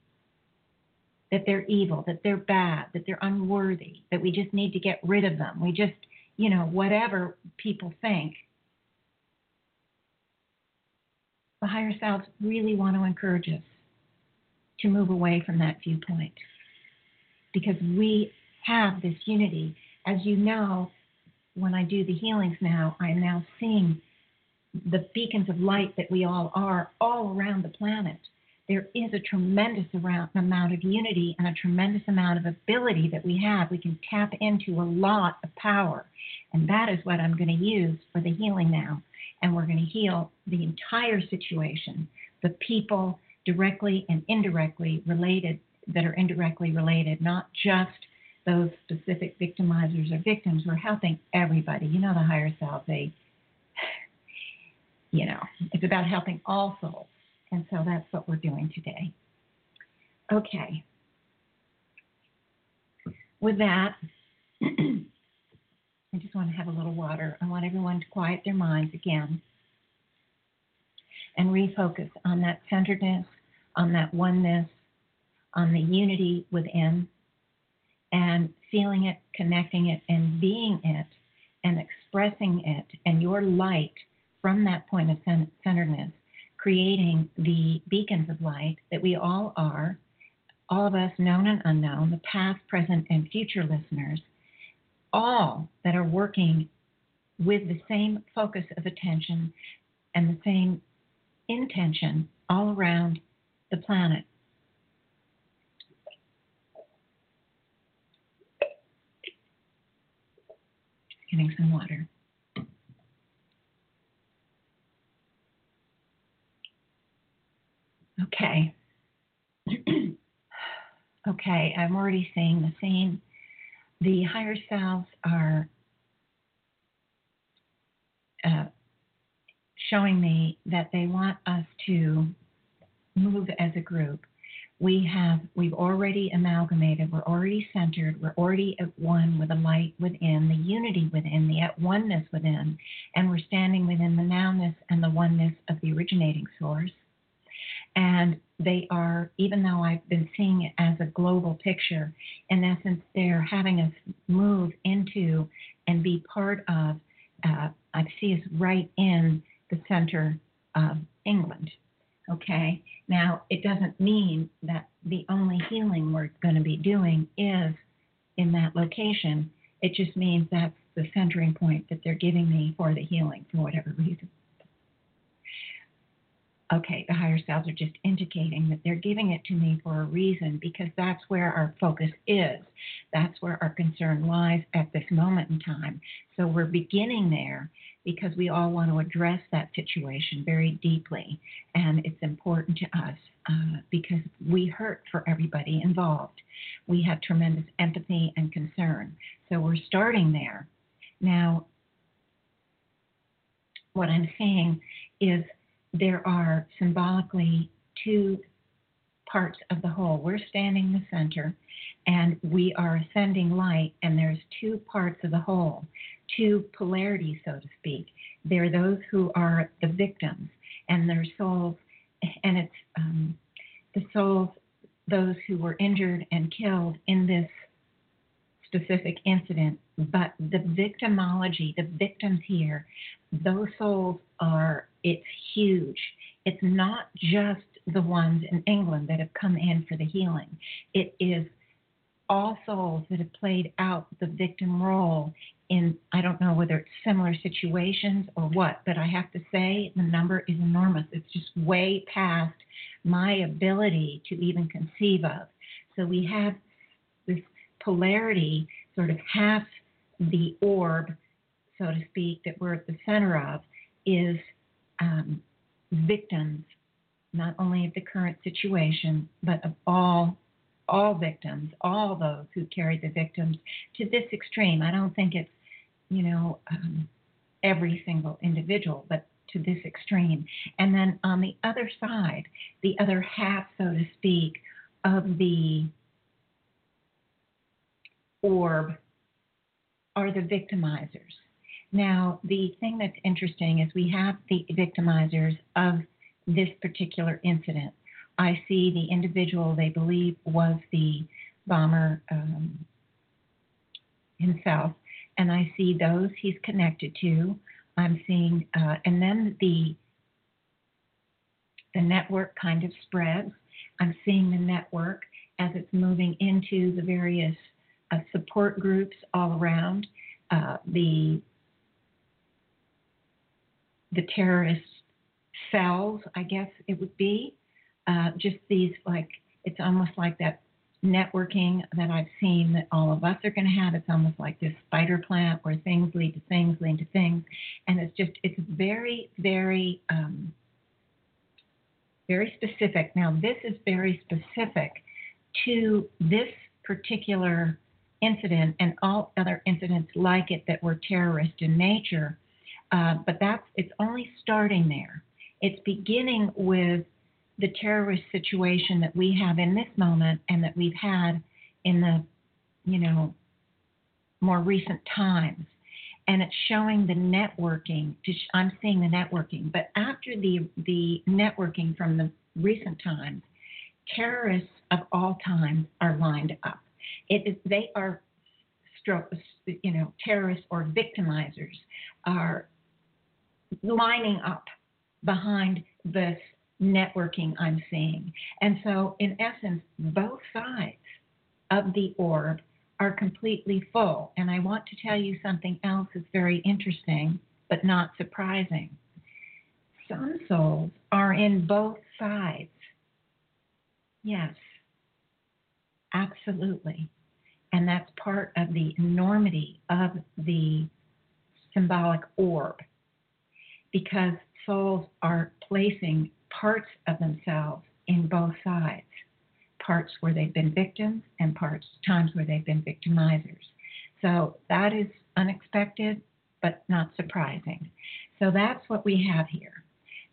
that they're evil, that they're bad, that they're unworthy, that we just need to get rid of them. We just, you know, whatever people think. The higher selves really want to encourage us to move away from that viewpoint, because we have this unity. As you know, when I do the healings now, I'm now seeing the beacons of light that we all are all around the planet. There is a tremendous amount of unity and a tremendous amount of ability that we have. We can tap into a lot of power, and that is what I'm going to use for the healing now. And we're going to heal the entire situation, the people directly and indirectly related, that are indirectly related, not just those specific victimizers or victims. We're helping everybody. You know, the higher self, they, you know, it's about helping all souls. And so that's what we're doing today. Okay. With that, I just want to have a little water. I want everyone to quiet their minds again and refocus on that centeredness, on that oneness, on the unity within, and feeling it, connecting it, and being it, and expressing it, and your light from that point of centeredness creating the beacons of light that we all are, all of us known and unknown, the past, present, and future listeners, all that are working with the same focus of attention and the same intention all around the planet. Just getting some water. Okay. Okay, I'm already seeing the scene. The higher selves are uh, showing me that they want us to move as a group. We have, we've already amalgamated, we're already centered, we're already at one with the light within, the unity within, the at oneness within, and we're standing within the nowness and the oneness of the originating source. And they are, even though I've been seeing it as a global picture, in essence, they're having us move into and be part of, uh, I see us right in the center of England, okay? Now, it doesn't mean that the only healing we're going to be doing is in that location. It just means that's the centering point that they're giving me for the healing for whatever reason. Okay, the higher selves are just indicating that they're giving it to me for a reason, because that's where our focus is. That's where our concern lies at this moment in time. So we're beginning there because we all want to address that situation very deeply. And it's important to us uh, because we hurt for everybody involved. We have tremendous empathy and concern. So we're starting there. Now, what I'm seeing is there are symbolically two parts of the whole. We're standing in the center, and we are ascending light, and there's two parts of the whole, two polarities, so to speak. There are those who are the victims, and their souls, and it's um, the souls, those who were injured and killed in this specific incident, but the victimology, the victims here, those souls are, it's huge. It's not just the ones in England that have come in for the healing. It is all souls that have played out the victim role in, I don't know whether it's similar situations or what, but I have to say the number is enormous. It's just way past my ability to even conceive of. So we have this polarity, sort of half the orb, so to speak, that we're at the center of is um, victims, not only of the current situation, but of all all victims, all those who carried the victims to this extreme. I don't think it's, you know, um, every single individual, but to this extreme. And then on the other side, the other half, so to speak, of the orb are the victimizers. Now, the thing that's interesting is we have the victimizers of this particular incident. I see the individual they believe was the bomber um, himself, and I see those he's connected to. I'm seeing, uh, and then the the network kind of spreads. I'm seeing the network as it's moving into the various uh, support groups all around uh, the. the terrorist cells, I guess it would be, uh, just these, like, it's almost like that networking that I've seen that all of us are going to have. It's almost like this spider plant where things lead to things, lead to things. And it's just, it's very, very, um, very specific. Now, this is very specific to this particular incident and all other incidents like it that were terrorist in nature. Uh, but that's, it's only starting there. It's beginning with the terrorist situation that we have in this moment and that we've had in the, you know, more recent times. And it's showing the networking. To sh- I'm seeing the networking. But after the, the networking from the recent times, terrorists of all times are lined up. It is, they are, stroke, you know, terrorists or victimizers are lining up behind this networking I'm seeing. And so, in essence, both sides of the orb are completely full. And I want to tell you something else that's very interesting, but not surprising. Some souls are in both sides. Yes, absolutely. And that's part of the enormity of the symbolic orb, because souls are placing parts of themselves in both sides, parts where they've been victims and parts times where they've been victimizers. So that is unexpected, but not surprising. So that's what we have here.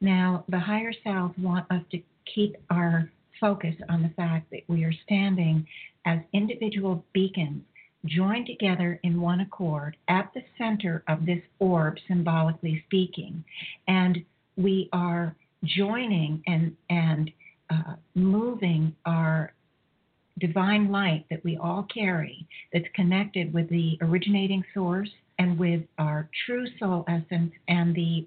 Now, the higher selves want us to keep our focus on the fact that we are standing as individual beacons joined together in one accord at the center of this orb, symbolically speaking. And we are joining and, and uh, moving our divine light that we all carry, that's connected with the originating source and with our true soul essence and the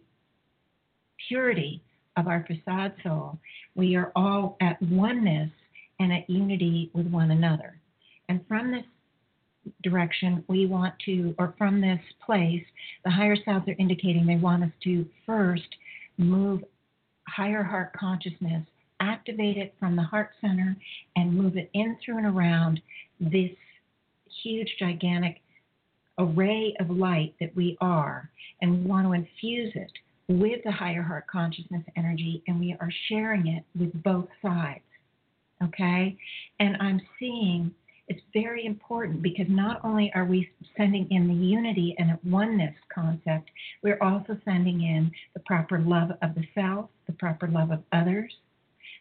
purity of our facade soul. We are all at oneness and at unity with one another. And from this direction, we want to, or from this place, the higher selves are indicating they want us to first move higher heart consciousness, activate it from the heart center, and move it in through and around this huge, gigantic array of light that we are. And we want to infuse it with the higher heart consciousness energy, and we are sharing it with both sides, okay? And I'm seeing it's very important, because not only are we sending in the unity and oneness concept, we're also sending in the proper love of the self, the proper love of others,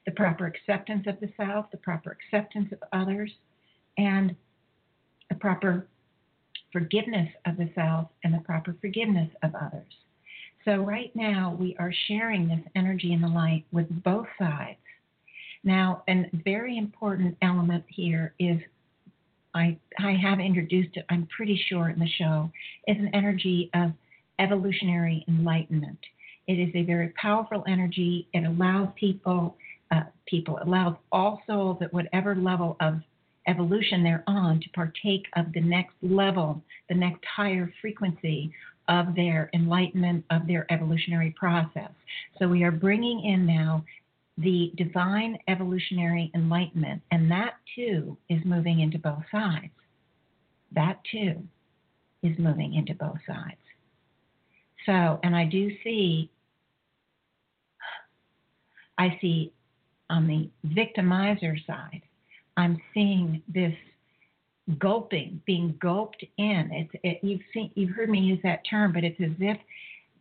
the proper acceptance of the self, the proper acceptance of others, and the proper forgiveness of the self and the proper forgiveness of others. So right now, we are sharing this energy and the light with both sides. Now, a very important element here is, I, I have introduced it, I'm pretty sure, in the show, is an energy of evolutionary enlightenment. It is a very powerful energy. It allows people, uh, people, allows all souls at whatever level of evolution they're on to partake of the next level, the next higher frequency of their enlightenment, of their evolutionary process. So we are bringing in now the divine evolutionary enlightenment, and that too is moving into both sides. That too is moving into both sides. So, and I do see, I see on the victimizer side, I'm seeing this gulping, being gulped in. It's it, you've seen, you've heard me use that term, but it's as if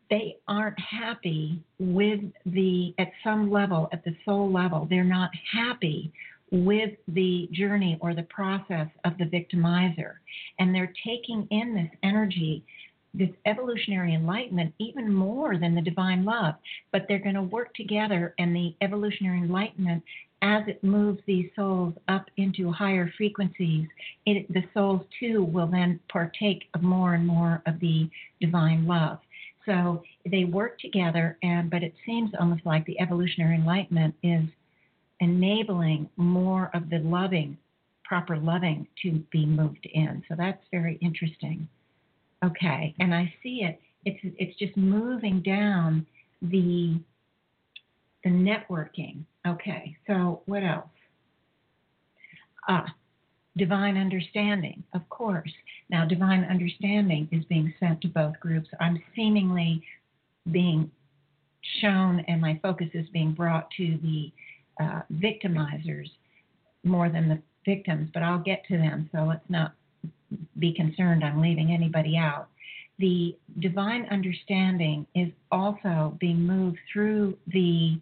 they aren't happy with the, at some level, at the soul level, they're not happy with the journey or the process of the victimizer. And they're taking in this energy, this evolutionary enlightenment, even more than the divine love. But they're going to work together, and the evolutionary enlightenment, as it moves these souls up into higher frequencies, it, the souls too will then partake of more and more of the divine love. So they work together, and but it seems almost like the evolutionary enlightenment is enabling more of the loving, proper loving, to be moved in. So that's very interesting. Okay, and I see it. It's it's just moving down the the networking. Okay, so what else? Ah, divine understanding, of course. Now, divine understanding is being sent to both groups. I'm seemingly being shown, and my focus is being brought to the uh, victimizers more than the victims, but I'll get to them, so let's not be concerned I'm leaving anybody out. The divine understanding is also being moved through the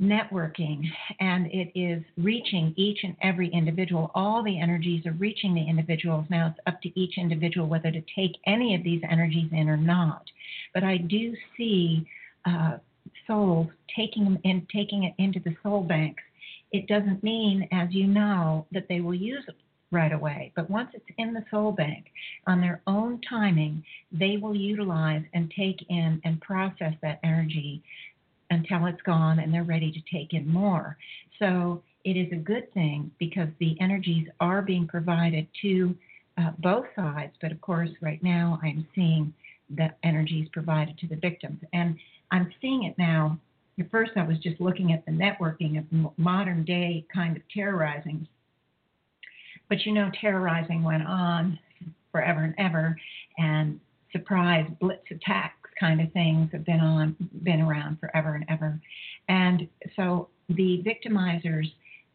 networking, and it is reaching each and every individual. All the energies are reaching the individuals. Now it's up to each individual whether to take any of these energies in or not. But I do see uh, souls taking them in, taking it into the soul banks. It doesn't mean, as you know, that they will use right away. But once it's in the soul bank, on their own timing, they will utilize and take in and process that energy until it's gone and they're ready to take in more. So it is a good thing because the energies are being provided to uh, both sides. But, of course, right now I'm seeing the energies provided to the victims. And I'm seeing it now. At first I was just looking at the networking of modern day kind of terrorizing. But, you know, terrorizing went on forever and ever, and surprise blitz attacks kind of things have been on, been around forever and ever. And so the victimizers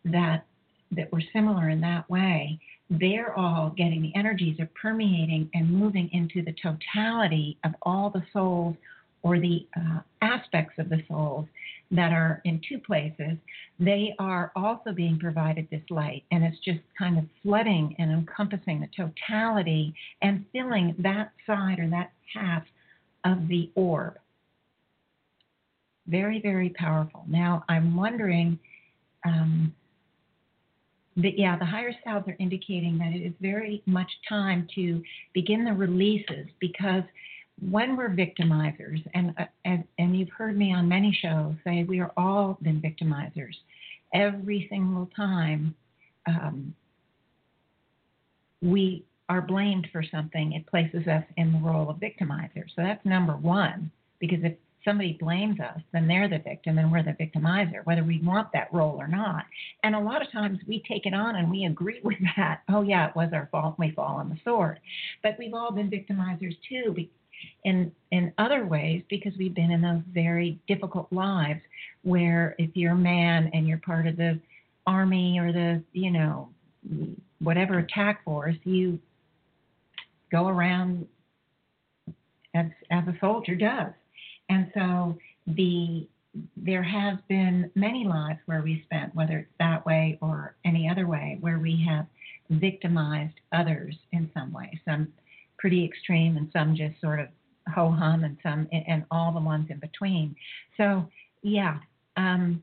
that that were similar in that way, they're all getting the energies of permeating and moving into the totality of all the souls or the uh, aspects of the souls that are in two places. They are also being provided this light, and it's just kind of flooding and encompassing the totality and filling that side or that half of the orb. Very, very powerful. Now, I'm wondering, um, that, yeah, the higher selves are indicating that it is very much time to begin the releases, because when we're victimizers, and, uh, and and you've heard me on many shows say we are all been victimizers every single time, um, we are blamed for something. It places us in the role of victimizer. So that's number one, because if somebody blames us, then they're the victim and we're the victimizer, whether we want that role or not. And a lot of times we take it on and we agree with that. Oh, yeah, it was our fault. We fall on the sword. But we've all been victimizers, too, because In, in other ways, because we've been in those very difficult lives where if you're a man and you're part of the army or the, you know, whatever attack force, you go around as, as a soldier does. And so the there has been many lives where we spent, whether it's that way or any other way, where we have victimized others in some way, some pretty extreme, and some just sort of ho-hum, and some and all the ones in between. So, yeah, um,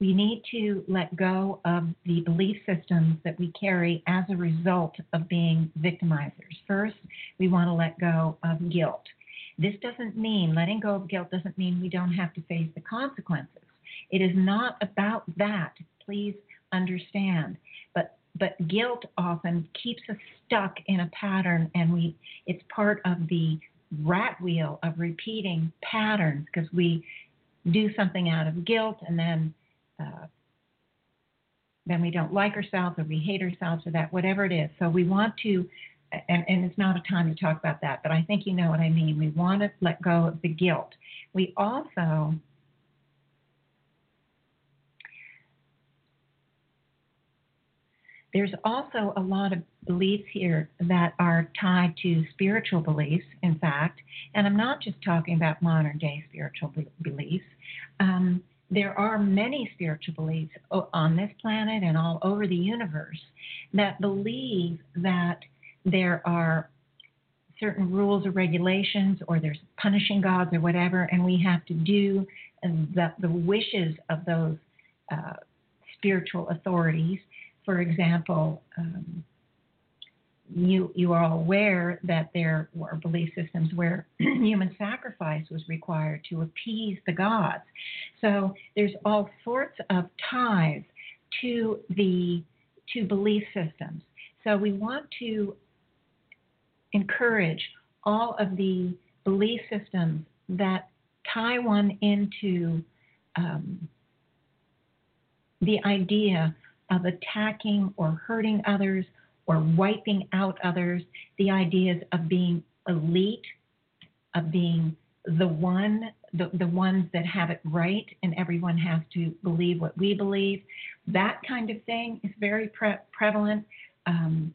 we need to let go of the belief systems that we carry as a result of being victimizers. First, we want to let go of guilt. This doesn't mean, letting go of guilt doesn't mean we don't have to face the consequences. It is not about that. Please understand. But But guilt often keeps us stuck in a pattern, and we it's part of the rat wheel of repeating patterns, because we do something out of guilt, and then uh, then we don't like ourselves, or we hate ourselves, or that, whatever it is. So we want to, and, and it's not a time to talk about that, but I think you know what I mean. We want to let go of the guilt. We also... There's also a lot of beliefs here that are tied to spiritual beliefs, in fact, and I'm not just talking about modern-day spiritual beliefs. Um, there are many spiritual beliefs on this planet and all over the universe that believe that there are certain rules or regulations, or there's punishing gods or whatever, and we have to do the, the wishes of those uh, spiritual authorities. For example, um, you you are aware that there were belief systems where human sacrifice was required to appease the gods. So there's all sorts of ties to the to belief systems. So we want to encourage all of the belief systems that tie one into um, the idea of attacking or hurting others or wiping out others, the ideas of being elite, of being the one, the, the ones that have it right, and everyone has to believe what we believe. That kind of thing is very pre- prevalent. Um,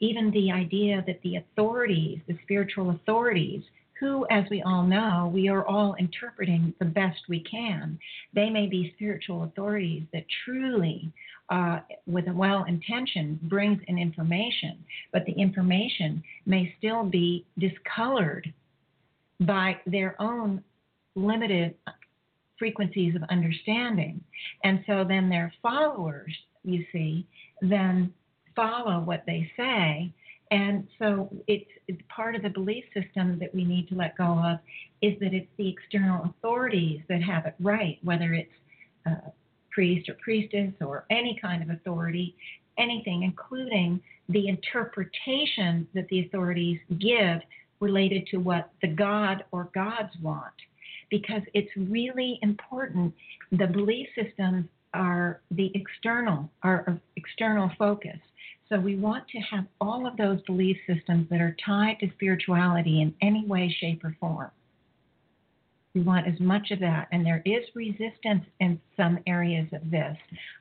even the idea that the authorities, the spiritual authorities, who, as we all know, we are all interpreting the best we can. They may be spiritual authorities that truly, uh, with a well intention, brings in information, but the information may still be discolored by their own limited frequencies of understanding. And so then their followers you see, than follow what they say. And so it's, it's part of the belief system that we need to let go of is that it's the external authorities that have it right, whether it's uh, priest or priestess or any kind of authority, anything, including the interpretation that the authorities give related to what the God or gods want. Because it's really important. The belief systems are the external, are of external focus. So we want to have all of those belief systems that are tied to spirituality in any way, shape, or form. We want as much of that. And there is resistance in some areas of this.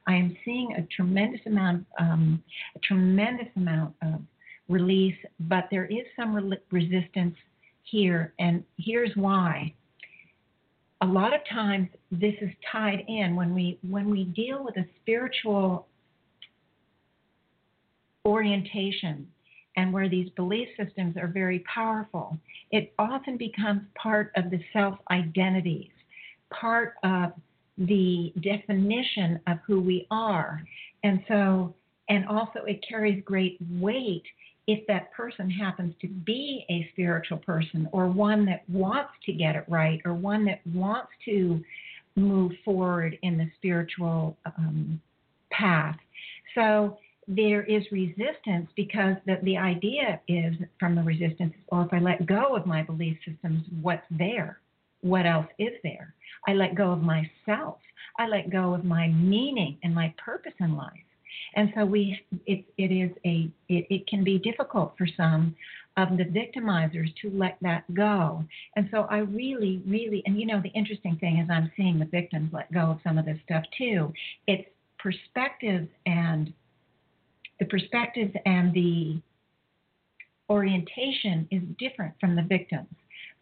I am seeing a tremendous amount, um, a tremendous amount of release, but there is some re- resistance here. And here's why. A lot of times this is tied in when we when we deal with a spiritual orientation and where these belief systems are very powerful, it often becomes part of the self-identities, part of the definition of who we are. And so, and also it carries great weight if that person happens to be a spiritual person or one that wants to get it right or one that wants to move forward in the spiritual um, path. So there is resistance because the, the idea is from the resistance, well, if I let go of my belief systems, what's there? What else is there? I let go of myself. I let go of my meaning and my purpose in life. And so we, it, it is a, it, it can be difficult for some of the victimizers to let that go. And so I really, really, and you know, the interesting thing is I'm seeing the victims let go of some of this stuff too. It's perspectives and the perspectives and the orientation is different from the victims.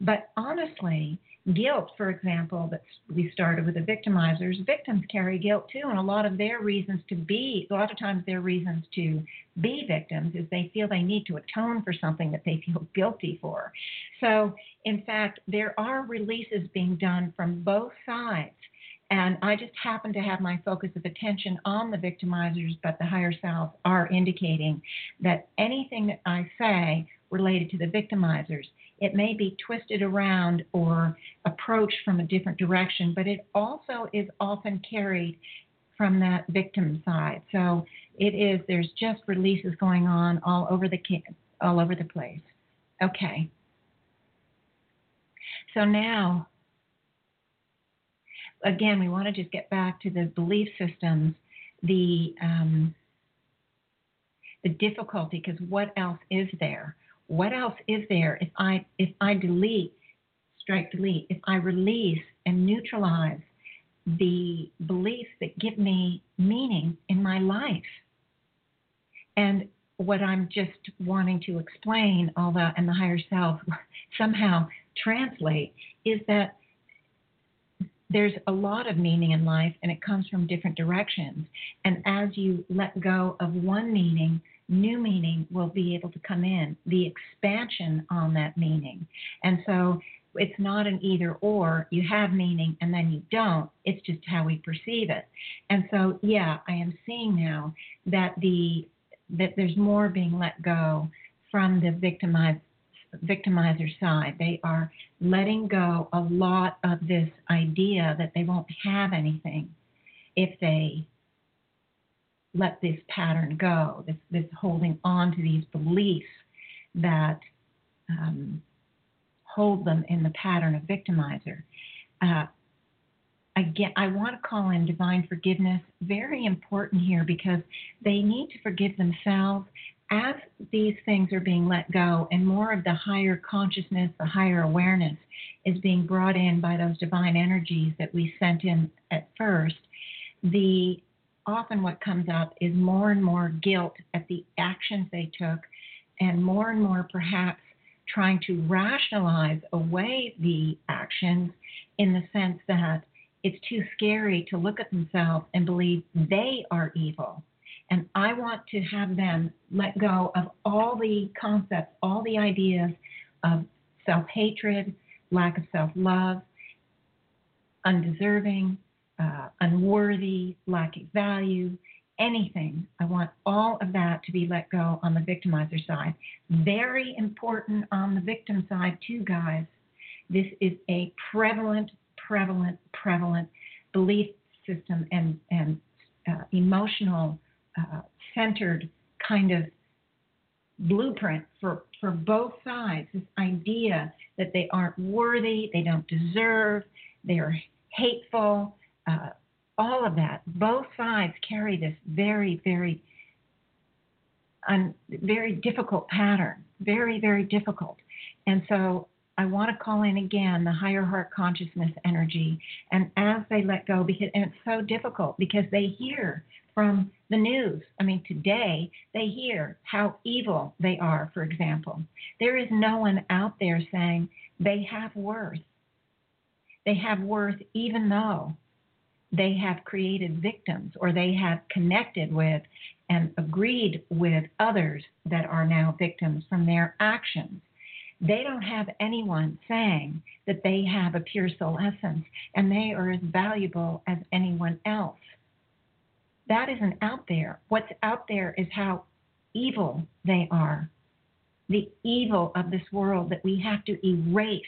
But honestly, guilt, for example, that we started with the victimizers, victims carry guilt too, and a lot of their reasons to be, a lot of times their reasons to be victims is they feel they need to atone for something that they feel guilty for. So, in fact, there are releases being done from both sides, and I just happen to have my focus of attention on the victimizers, but the higher selves are indicating that anything that I say related to the victimizers, it may be twisted around or approached from a different direction, but it also is often carried from that victim side. So it is, there's just releases going on all over the all over the place. Okay. So now, again, we want to just get back to the belief systems, the um, the difficulty, because what else is there? What else is there if I if I delete, strike delete, if I release and neutralize the beliefs that give me meaning in my life? And what I'm just wanting to explain, although and the higher self somehow translate, is that there's a lot of meaning in life and it comes from different directions. And as you let go of one meaning, new meaning will be able to come in, the expansion on that meaning. And so it's not an either or, you have meaning and then you don't, it's just how we perceive it. And so, yeah, I am seeing now that the that there's more being let go from the victimized, victimizer side. They are letting go a lot of this idea that they won't have anything if they let this pattern go, this, this holding on to these beliefs that um, hold them in the pattern of victimizer. Uh, again, I want to call in divine forgiveness, very important here because they need to forgive themselves as these things are being let go and more of the higher consciousness, the higher awareness is being brought in by those divine energies that we sent in at first. The often what comes up is more and more guilt at the actions they took and more and more perhaps trying to rationalize away the actions in the sense that it's too scary to look at themselves and believe they are evil. And I want to have them let go of all the concepts, all the ideas of self-hatred, lack of self-love, undeserving, Uh, unworthy, lacking value, anything. I want all of that to be let go on the victimizer side. Very important on the victim side, too, guys. This is a prevalent, prevalent, prevalent belief system and, and uh, emotional uh, centered kind of blueprint for, for both sides. This idea that they aren't worthy, they don't deserve, they are hateful, uh, all of that. Both sides carry this very, very, um, very difficult pattern, very, very difficult. And so I want to call in again the higher heart consciousness energy. And as they let go, because and it's so difficult because they hear from the news. I mean, today they hear how evil they are, for example. There is no one out there saying they have worth. They have worth even though they have created victims or they have connected with and agreed with others that are now victims from their actions. They don't have anyone saying that they have a pure soul essence and they are as valuable as anyone else. That isn't out there. What's out there is how evil they are, the evil of this world that we have to erase.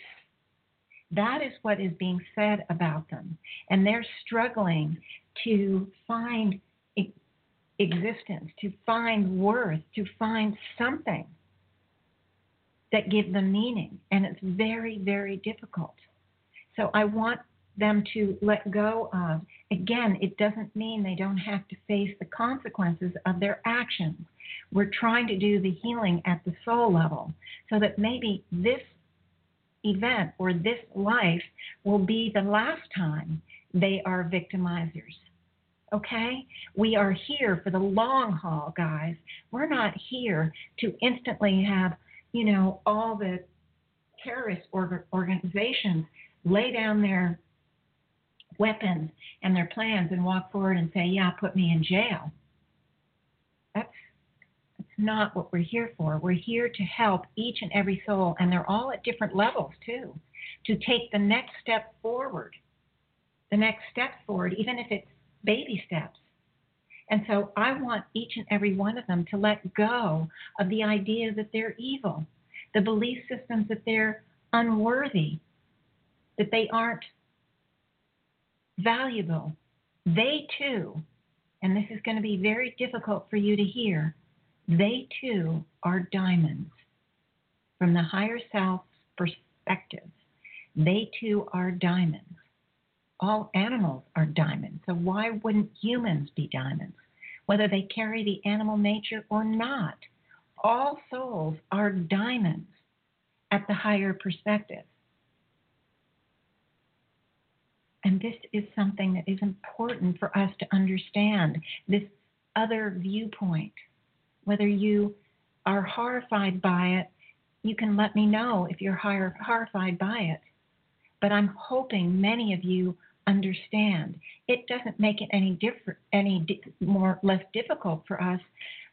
That is what is being said about them. And they're struggling to find existence, to find worth, to find something that gives them meaning. And it's very, very difficult. So I want them to let go of. Again, it doesn't mean they don't have to face the consequences of their actions. We're trying to do the healing at the soul level so that maybe this event or this life will be the last time they are victimizers. Okay? We are here for the long haul, guys. We're not here to instantly have, you know, all the terrorist org- organizations lay down their weapons and their plans and walk forward and say, yeah, put me in jail. That's, that's not what we're here for. We're here to help each and every soul, and they're all at different levels too, to take the next step forward, the next step forward, even if it's baby steps. And so I want each and every one of them to let go of the idea that they're evil, the belief systems that they're unworthy, that they aren't valuable. They too, and this is going to be very difficult for you to hear, they too are diamonds from the higher self's perspective. They too are diamonds. All animals are diamonds. So why wouldn't humans be diamonds? Whether they carry the animal nature or not, all souls are diamonds at the higher perspective. And this is something that is important for us to understand, this other viewpoint. Whether you are horrified by it, you can let me know if you're horrified by it. But I'm hoping many of you understand. It doesn't make it any different, any di- more less difficult for us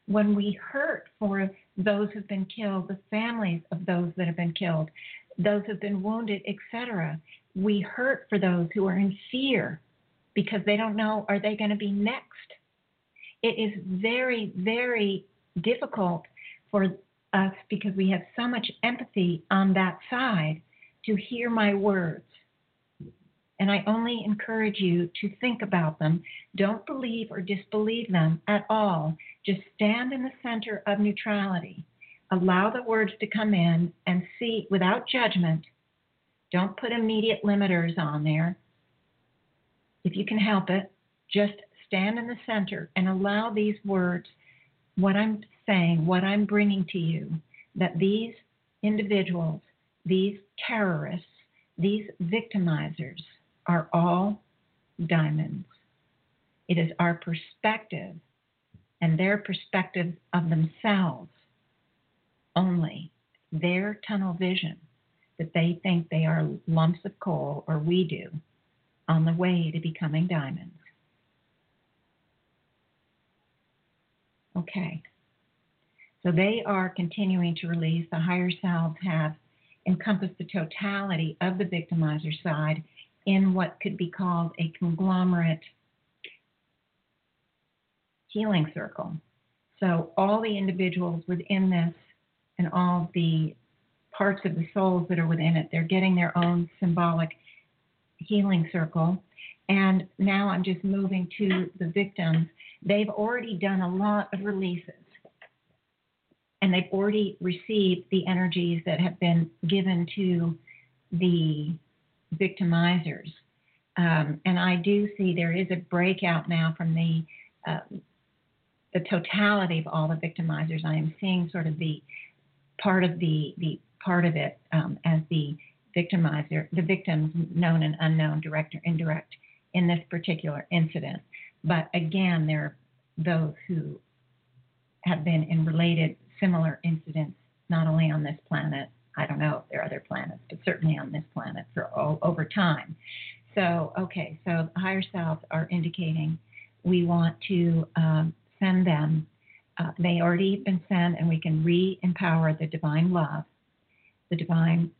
when we hurt for those who've been killed, the families of those that have been killed, those who've been wounded, et cetera. We hurt for those who are in fear because they don't know, are they going to be next? It is very, very difficult for us because we have so much empathy on that side to hear my words. And I only encourage you to think about them. Don't believe or disbelieve them at all. Just stand in the center of neutrality. Allow the words to come in and see without judgment. Don't put immediate limiters on there. If you can help it, just stand in the center and allow these words, what I'm saying, what I'm bringing to you, that these individuals, these terrorists, these victimizers are all diamonds. It is our perspective and their perspective of themselves only, their tunnel vision, that they think they are lumps of coal, or we do, on the way to becoming diamonds. Okay. So they are continuing to release. The higher selves have encompassed the totality of the victimizer side in what could be called a conglomerate healing circle. So all the individuals within this and all the parts of the souls that are within it, they're getting their own symbolic healing circle. And now I'm just moving to the victims. They've already done a lot of releases, and they've already received the energies that have been given to the victimizers. Um, and I do see there is a breakout now from the um, the totality of all the victimizers. I am seeing sort of the part of the the part of it um, as the victimizer, the victims, known and unknown, direct or indirect, in this particular incident. But again, there are those who have been in related similar incidents, not only on this planet. I don't know if there are other planets, but certainly on this planet for all, over time. So, okay, so the higher selves are indicating we want to um, send them. Uh, they already have been sent, and we can re-empower the divine love, the divine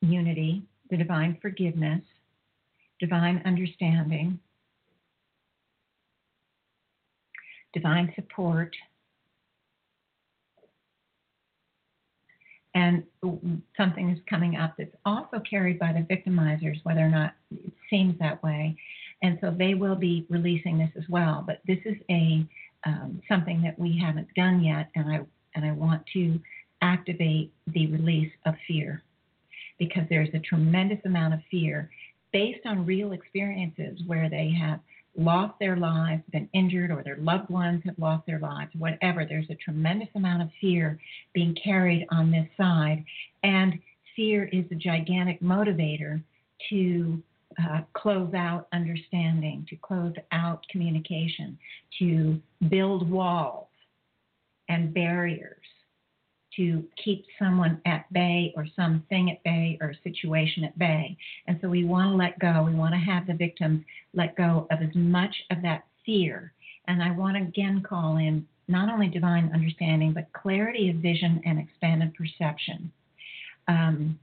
unity, the divine forgiveness, divine understanding, divine support. And something is coming up that's also carried by the victimizers, whether or not it seems that way. And so they will be releasing this as well. But this is a um, something that we haven't done yet, and I and I want to activate the release of fear, because there's a tremendous amount of fear based on real experiences where they have lost their lives, been injured, or their loved ones have lost their lives, whatever. There's a tremendous amount of fear being carried on this side, and fear is a gigantic motivator to uh, close out understanding, to close out communication, to build walls and barriers, to keep someone at bay or something at bay or a situation at bay. And so we want to let go. We want to have the victims let go of as much of that fear. And I want to again call in not only divine understanding, but clarity of vision and expanded perception. Um,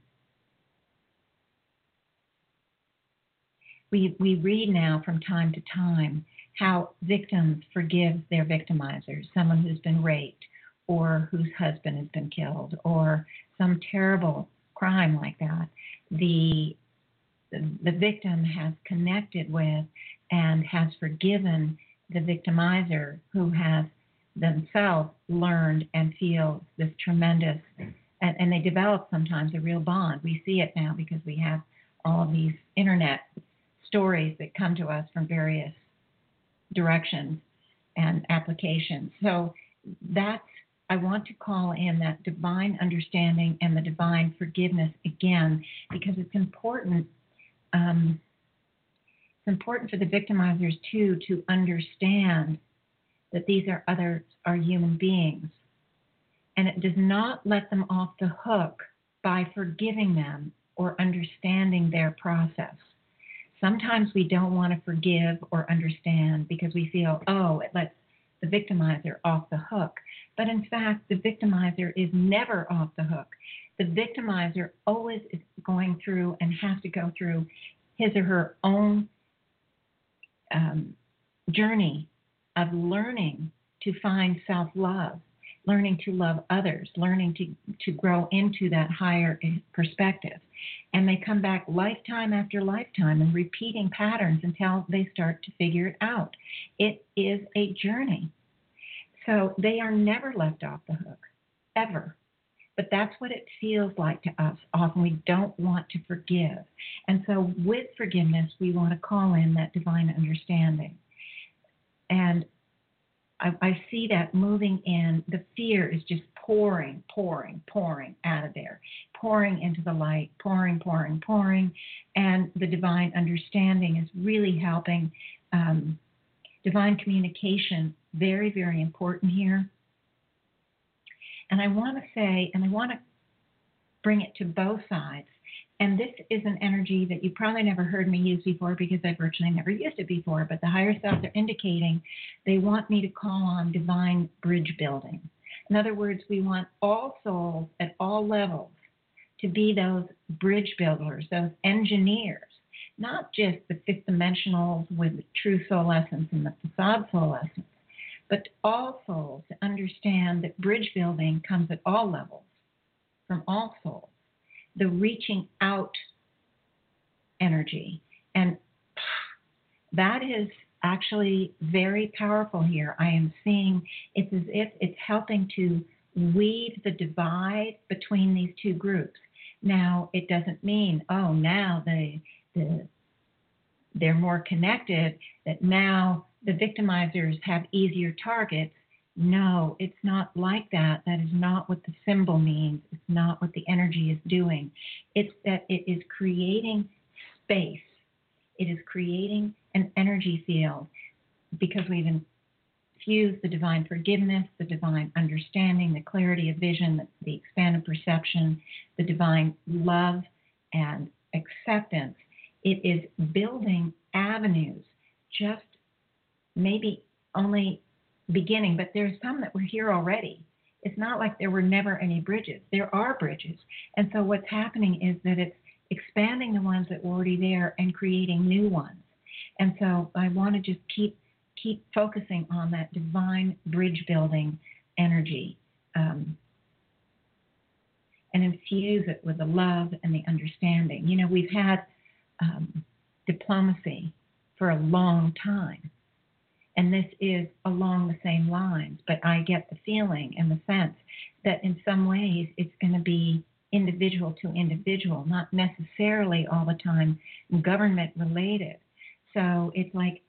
we, we read now from time to time how victims forgive their victimizers, someone who's been raped, or whose husband has been killed, or some terrible crime like that, the, the victim has connected with and has forgiven the victimizer, who has themselves learned and feels this tremendous, and, and they develop sometimes a real bond. We see it now because we have all of these internet stories that come to us from various directions and applications. So that's, I want to call in that divine understanding and the divine forgiveness again, because it's important. Um, it's important for the victimizers too to understand that these are others, are human beings, and it does not let them off the hook by forgiving them or understanding their process. Sometimes we don't want to forgive or understand because we feel, oh, it lets the victimizer off the hook. But in fact, the victimizer is never off the hook. The victimizer always is going through and has to go through his or her own um, journey of learning to find self-love, learning to love others, learning to, to grow into that higher perspective. And they come back lifetime after lifetime and repeating patterns until they start to figure it out. It is a journey. So they are never left off the hook, ever. But that's what it feels like to us. Often we don't want to forgive. And so with forgiveness, we want to call in that divine understanding. And I, I see that moving in. The fear is just pouring, pouring, pouring out of there, pouring into the light, pouring, pouring, pouring. And the divine understanding is really helping. Um, divine communication, very, very important here. And I want to say, and I want to bring it to both sides. And this is an energy that you probably never heard me use before because I virtually never used it before, but the higher selves are indicating they want me to call on divine bridge building. In other words, we want all souls at all levels to be those bridge builders, those engineers not just the fifth dimensionals with the true soul essence and the facade soul essence, but all souls to understand that bridge building comes at all levels, from all souls. The reaching out energy, and that is actually very powerful here. I am seeing it's as if it's helping to weave the divide between these two groups. Now, it doesn't mean, oh, now they, the, they're more connected, that now the victimizers have easier targets. No, it's not like that. That is not what the symbol means. It's not what the energy is doing. It's that it is creating space. It is creating an energy field, because we've infused the divine forgiveness, the divine understanding, the clarity of vision, the expanded perception, the divine love and acceptance. It is building avenues, just maybe only beginning, but there's some that were here already. It's not like there were never any bridges. There are bridges. And so what's happening is that it's expanding the ones that were already there and creating new ones. And so I want to just keep keep focusing on that divine bridge building energy, um, and infuse it with the love and the understanding. You know, we've had um, diplomacy for a long time, and this is along the same lines, but I get the feeling and the sense that in some ways it's going to be individual to individual, not necessarily all the time government related. So it's like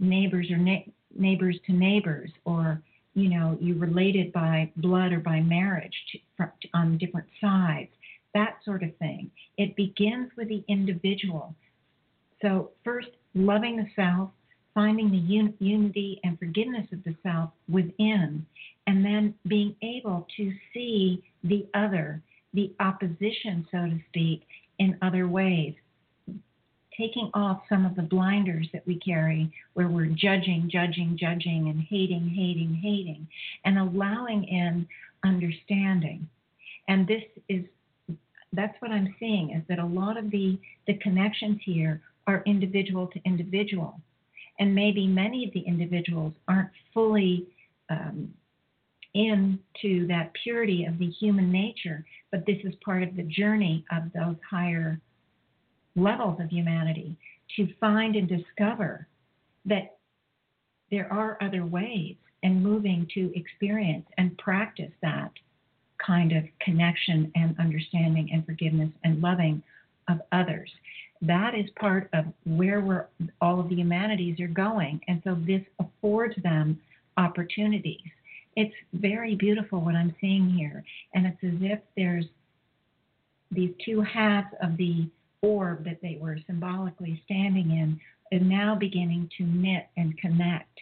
neighbors or na- neighbors to neighbors, or, you know, you related by blood or by marriage to, from, on different sides, that sort of thing. It begins with the individual. So first, loving the self, finding the un- unity and forgiveness of the self within, and then being able to see the other, the opposition, so to speak, in other ways, taking off some of the blinders that we carry where we're judging, judging, judging, and hating, hating, hating, and allowing in understanding. And this is, that's what I'm seeing, is that a lot of the, the connections here are individual to individual. And maybe many of the individuals aren't fully um, into that purity of the human nature, but this is part of the journey of those higher levels of humanity, to find and discover that there are other ways, and moving to experience and practice that kind of connection and understanding and forgiveness and loving of others. That is part of where we're, all of the humanities are going, and so this affords them opportunities. It's very beautiful what I'm seeing here, and it's as if there's these two halves of the orb that they were symbolically standing in, is now beginning to knit and connect,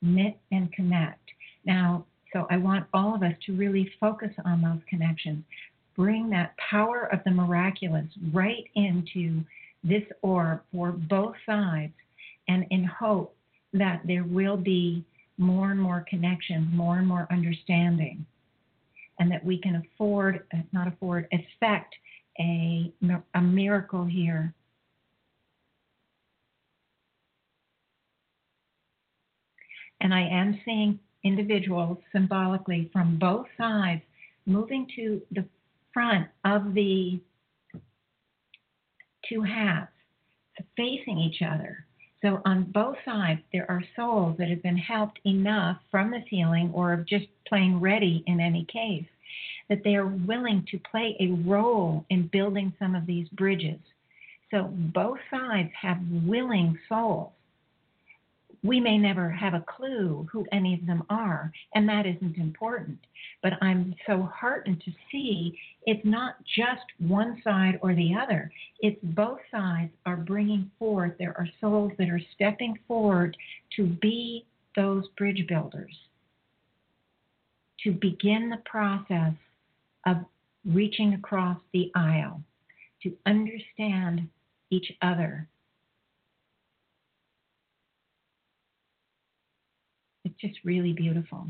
knit and connect. Now, so I want all of us to really focus on those connections, bring that power of the miraculous right into this orb for both sides, and in hope that there will be more and more connections, more and more understanding, and that we can afford, not afford, affect A, a miracle here. And I am seeing individuals symbolically from both sides moving to the front of the two halves, facing each other. So on both sides, there are souls that have been helped enough from this healing, or just plain ready in any case, that they are willing to play a role in building some of these bridges. So both sides have willing souls. We may never have a clue who any of them are, and that isn't important. But I'm so heartened to see it's not just one side or the other. It's both sides are bringing forth. There are souls that are stepping forward to be those bridge builders, to begin the process of reaching across the aisle, to understand each other. It's just really beautiful.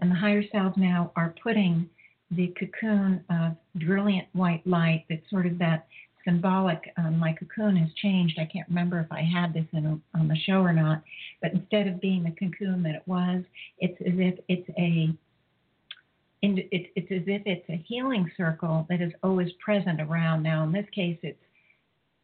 And the higher selves now are putting the cocoon of brilliant white light, that's sort of that symbolic. Um, my cocoon has changed. I can't remember if I had this in a, on the show or not, but instead of being the cocoon that it was, it's as if it's a it's, it's as if it's a healing circle that is always present around. Now, in this case, it's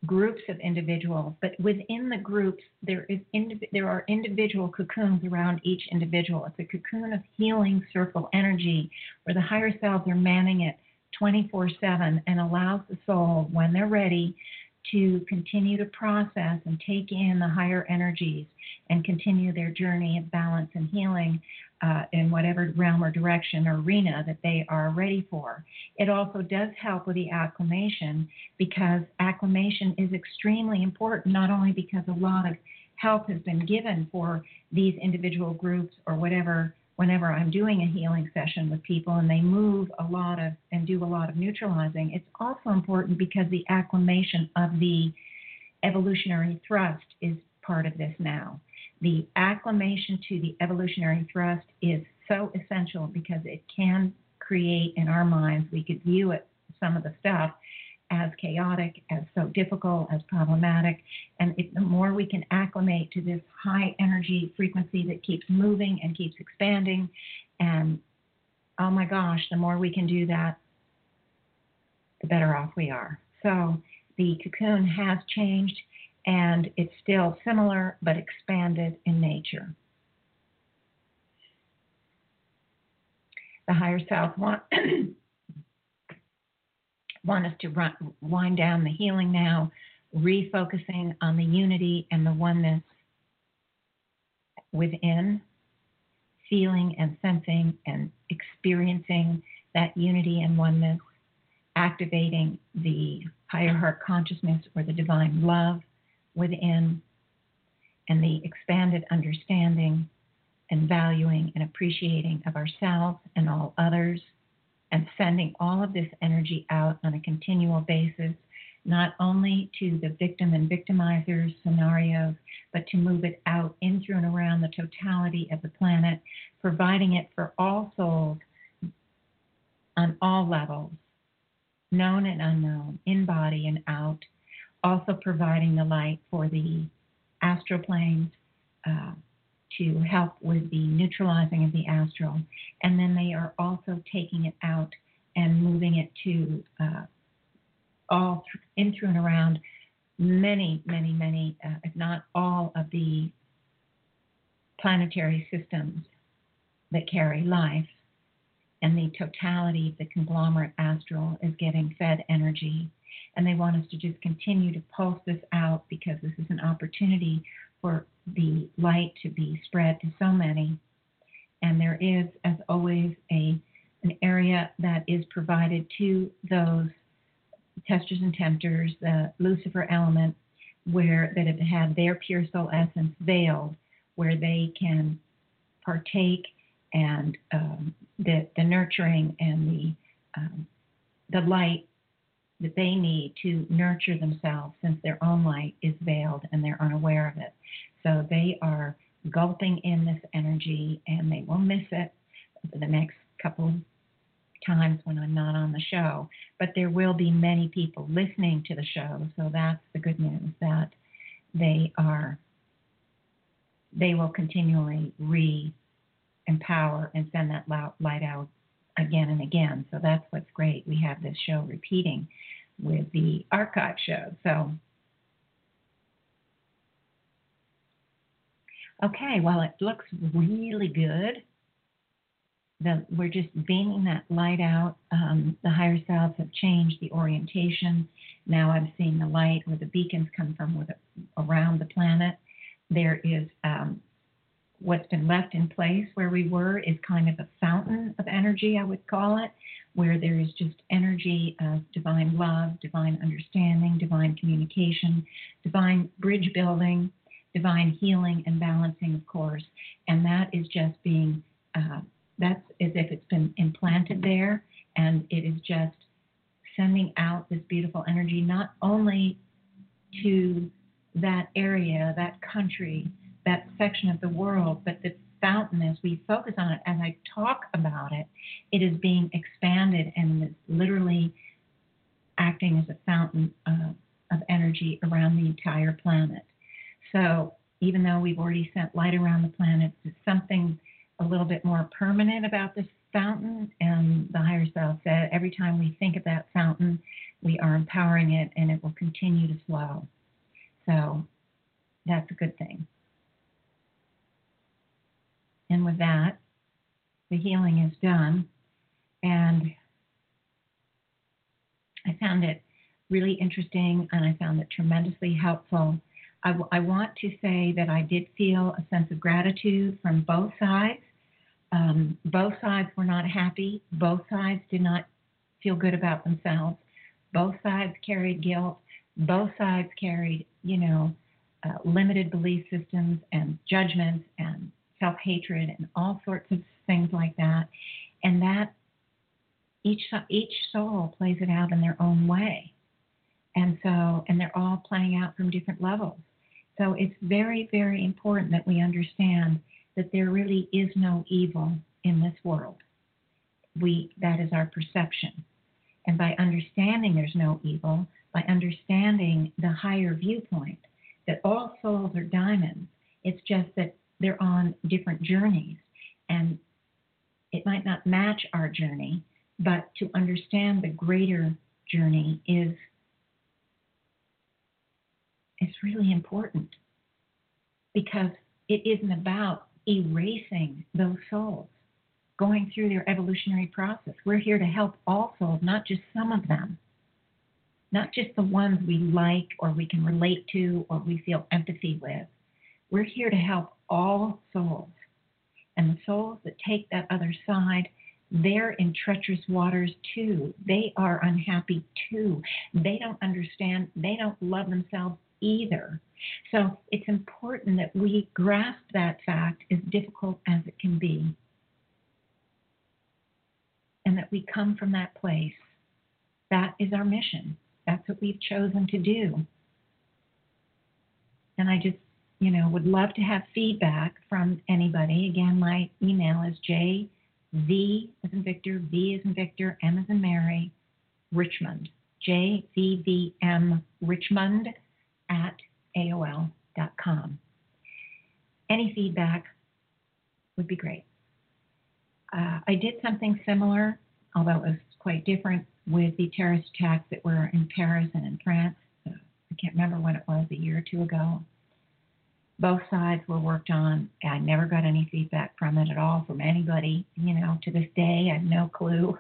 groups of individuals, but within the groups, there is indiv- there are individual cocoons around each individual. It's a cocoon of healing circle energy where the higher selves are manning it twenty-four seven and allows the soul, when they're ready, to continue to process and take in the higher energies and continue their journey of balance and healing uh, in whatever realm or direction or arena that they are ready for. It also does help with the acclimation, because acclimation is extremely important, not only because a lot of help has been given for these individual groups or whatever. Whenever I'm doing a healing session with people and they move a lot of and do a lot of neutralizing, it's also important because the acclimation of the evolutionary thrust is part of this now. The acclimation to the evolutionary thrust is so essential because it can create in our minds, we could view it, some of the stuff, as chaotic, as so difficult, as problematic. And it, the more we can acclimate to this high energy frequency that keeps moving and keeps expanding, and oh my gosh, the more we can do that, the better off we are. So the cocoon has changed, and it's still similar but expanded in nature. The higher self want want us to run, wind down the healing now, refocusing on the unity and the oneness within, feeling and sensing and experiencing that unity and oneness, activating the higher heart consciousness or the divine love within, and the expanded understanding and valuing and appreciating of ourselves and all others, and sending all of this energy out on a continual basis, not only to the victim and victimizers scenarios, but to move it out into and around the totality of the planet, providing it for all souls on all levels, known and unknown, in body and out, also providing the light for the astral planes, uh, to help with the neutralizing of the astral. And then they are also taking it out and moving it to uh, all th- in through and around many, many, many, uh, if not all of the planetary systems that carry life. And the totality of the conglomerate astral is getting fed energy. And they want us to just continue to pulse this out, because this is an opportunity for the light to be spread to so many. And there is, as always, a an area that is provided to those testers and tempters, the Lucifer element, where that have had their pure soul essence veiled, where they can partake and um, the, the nurturing and the um, the light that they need to nurture themselves, since their own light is veiled and they're unaware of it. So they are gulping in this energy, and they will miss it for the next couple times when I'm not on the show. But there will be many people listening to the show, so that's the good news, that they are, they will continually re-empower and send that light out again and again. So that's what's great. We have this show repeating with the archive show. So, okay, well, it looks really good. The, we're just beaming that light out. Um, the higher selves have changed the orientation. Now I'm seeing the light where the beacons come from with around the planet. There is um, what's been left in place where we were is kind of a fountain of energy, I would call it, where there is just energy of divine love, divine understanding, divine communication, divine bridge building, divine healing and balancing, of course. And that is just being, uh, that's as if it's been implanted there. And it is just sending out this beautiful energy, not only to that area, that country, that section of the world, but the fountain, as we focus on it, as I talk about it, it is being expanded and is literally acting as a fountain of, of energy around the entire planet. So even though we've already sent light around the planet, there's something a little bit more permanent about this fountain. And the higher self said, every time we think of that fountain, we are empowering it, and it will continue to flow. So that's a good thing. And with that, the healing is done. And I found it really interesting, and I found it tremendously helpful. I, w- I want to say that I did feel a sense of gratitude from both sides. Um, both sides were not happy. Both sides did not feel good about themselves. Both sides carried guilt. Both sides carried, you know, uh, limited belief systems and judgments and self-hatred and all sorts of things like that. And that each each soul plays it out in their own way. And so, and they're all playing out from different levels. So it's very, very important that we understand that there really is no evil in this world. We, that is our perception. And by understanding there's no evil, by understanding the higher viewpoint, that all souls are diamonds, it's just that they're on different journeys. And it might not match our journey, but to understand the greater journey is is really important, because it isn't about erasing those souls going through their evolutionary process. We're here to help all souls, not just some of them, not just the ones we like or we can relate to or we feel empathy with. We're here to help all souls. And the souls that take that other side, they're in treacherous waters too. They are unhappy too. They don't understand. They don't love themselves either. So it's important that we grasp that fact, as difficult as it can be, and that we come from that place. That is our mission. That's what we've chosen to do. And I just, you know, would love to have feedback from anybody. Again, my email is J. V as in Victor, V as in Victor, M as in Mary, Richmond, J V V M Richmond at A O L dot com. Any feedback would be great. Uh, I did something similar, although it was quite different, with the terrorist attacks that were in Paris and in France. I can't remember when it was, a year or two ago. Both sides were worked on. I never got any feedback from it at all from anybody, you know, to this day. I have no clue.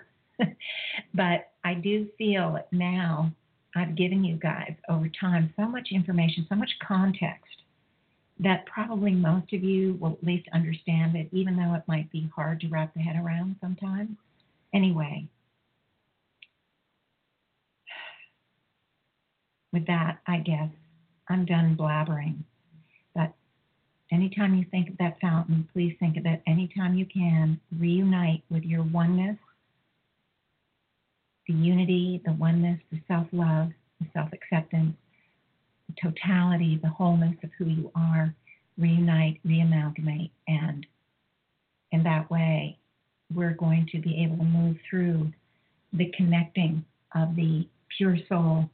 But I do feel that now I've given you guys over time so much information, so much context, that probably most of you will at least understand it, even though it might be hard to wrap the head around sometimes. Anyway, with that, I guess I'm done blabbering. Anytime you think of that fountain, please think of it. Anytime you can, reunite with your oneness, the unity, the oneness, the self-love, the self-acceptance, the totality, the wholeness of who you are. Reunite, reamalgamate, and in that way, we're going to be able to move through the connecting of the pure soul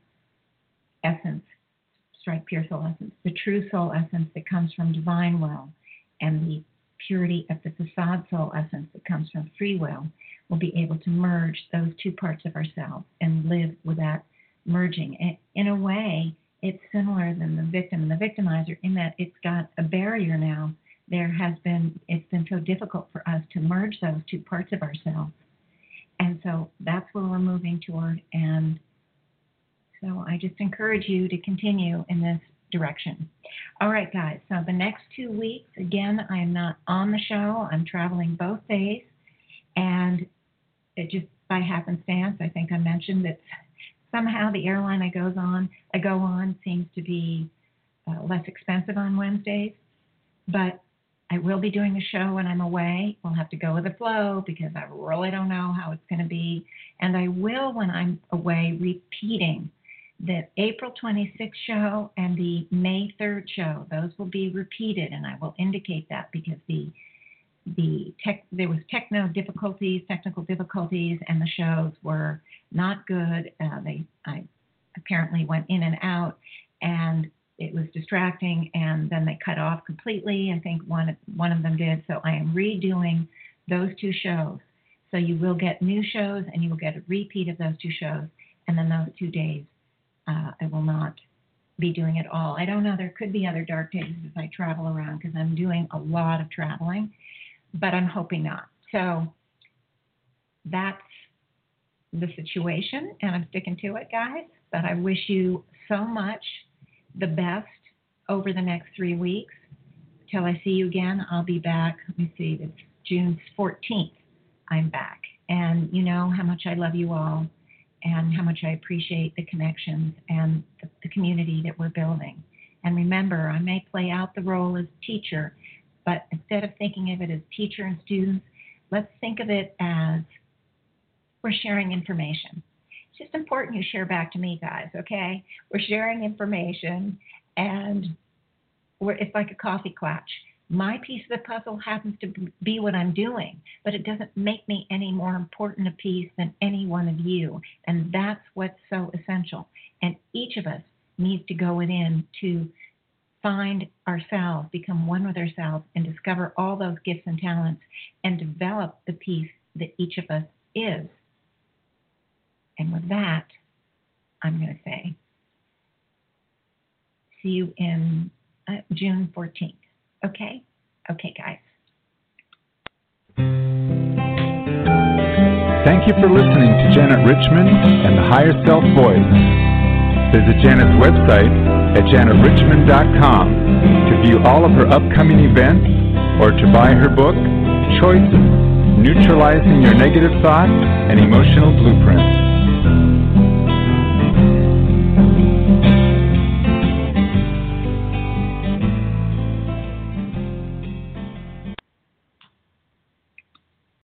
essence. Strike pure soul essence, the true soul essence that comes from divine will, and the purity of the facade soul essence that comes from free will. We'll be able to merge those two parts of ourselves and live with that merging. And in a way, it's similar than the victim and the victimizer, in that it's got a barrier now. There has been, it's been so difficult for us to merge those two parts of ourselves. And so that's where we're moving toward. And so I just encourage you to continue in this direction. All right, guys. So the next two weeks, again, I am not on the show. I'm traveling both days. And it just by happenstance, I think I mentioned that somehow the airline I goes on, I go on seems to be uh, less expensive on Wednesdays. But I will be doing a show when I'm away. We'll have to go with the flow, because I really don't know how it's going to be. And I will, when I'm away, repeating the April twenty-sixth show and the May third show. Those will be repeated, and I will indicate that, because the the tech there was techno difficulties, technical difficulties, and the shows were not good. Uh, they I apparently went in and out, and it was distracting, and then they cut off completely. I think one, one of them did. So I am redoing those two shows. So you will get new shows, and you will get a repeat of those two shows. And then those two days, uh, I will not be doing it all. I don't know. There could be other dark days as I travel around, because I'm doing a lot of traveling, but I'm hoping not. So that's the situation, and I'm sticking to it, guys. But I wish you so much the best over the next three weeks. Till I see you again, I'll be back. Let me see, it's June fourteenth. I'm back. And you know how much I love you all and how much I appreciate the connections and the, the community that we're building. And remember, I may play out the role as teacher, but instead of thinking of it as teacher and students, let's think of it as we're sharing information. It's just important you share back to me, guys, okay? We're sharing information, and we're, it's like a coffee clutch. My piece of the puzzle happens to be what I'm doing, but it doesn't make me any more important a piece than any one of you, and that's what's so essential. And each of us needs to go within to find ourselves, become one with ourselves, and discover all those gifts and talents and develop the piece that each of us is. And with that, I'm going to say, see you in uh, June fourteenth. Okay? Okay, guys. Thank you for listening to Janet Richmond and the Higher Self Voice. Visit Janet's website at Janet Richmond dot com to view all of her upcoming events or to buy her book, Choices, Neutralizing Your Negative Thoughts and Emotional Blueprint.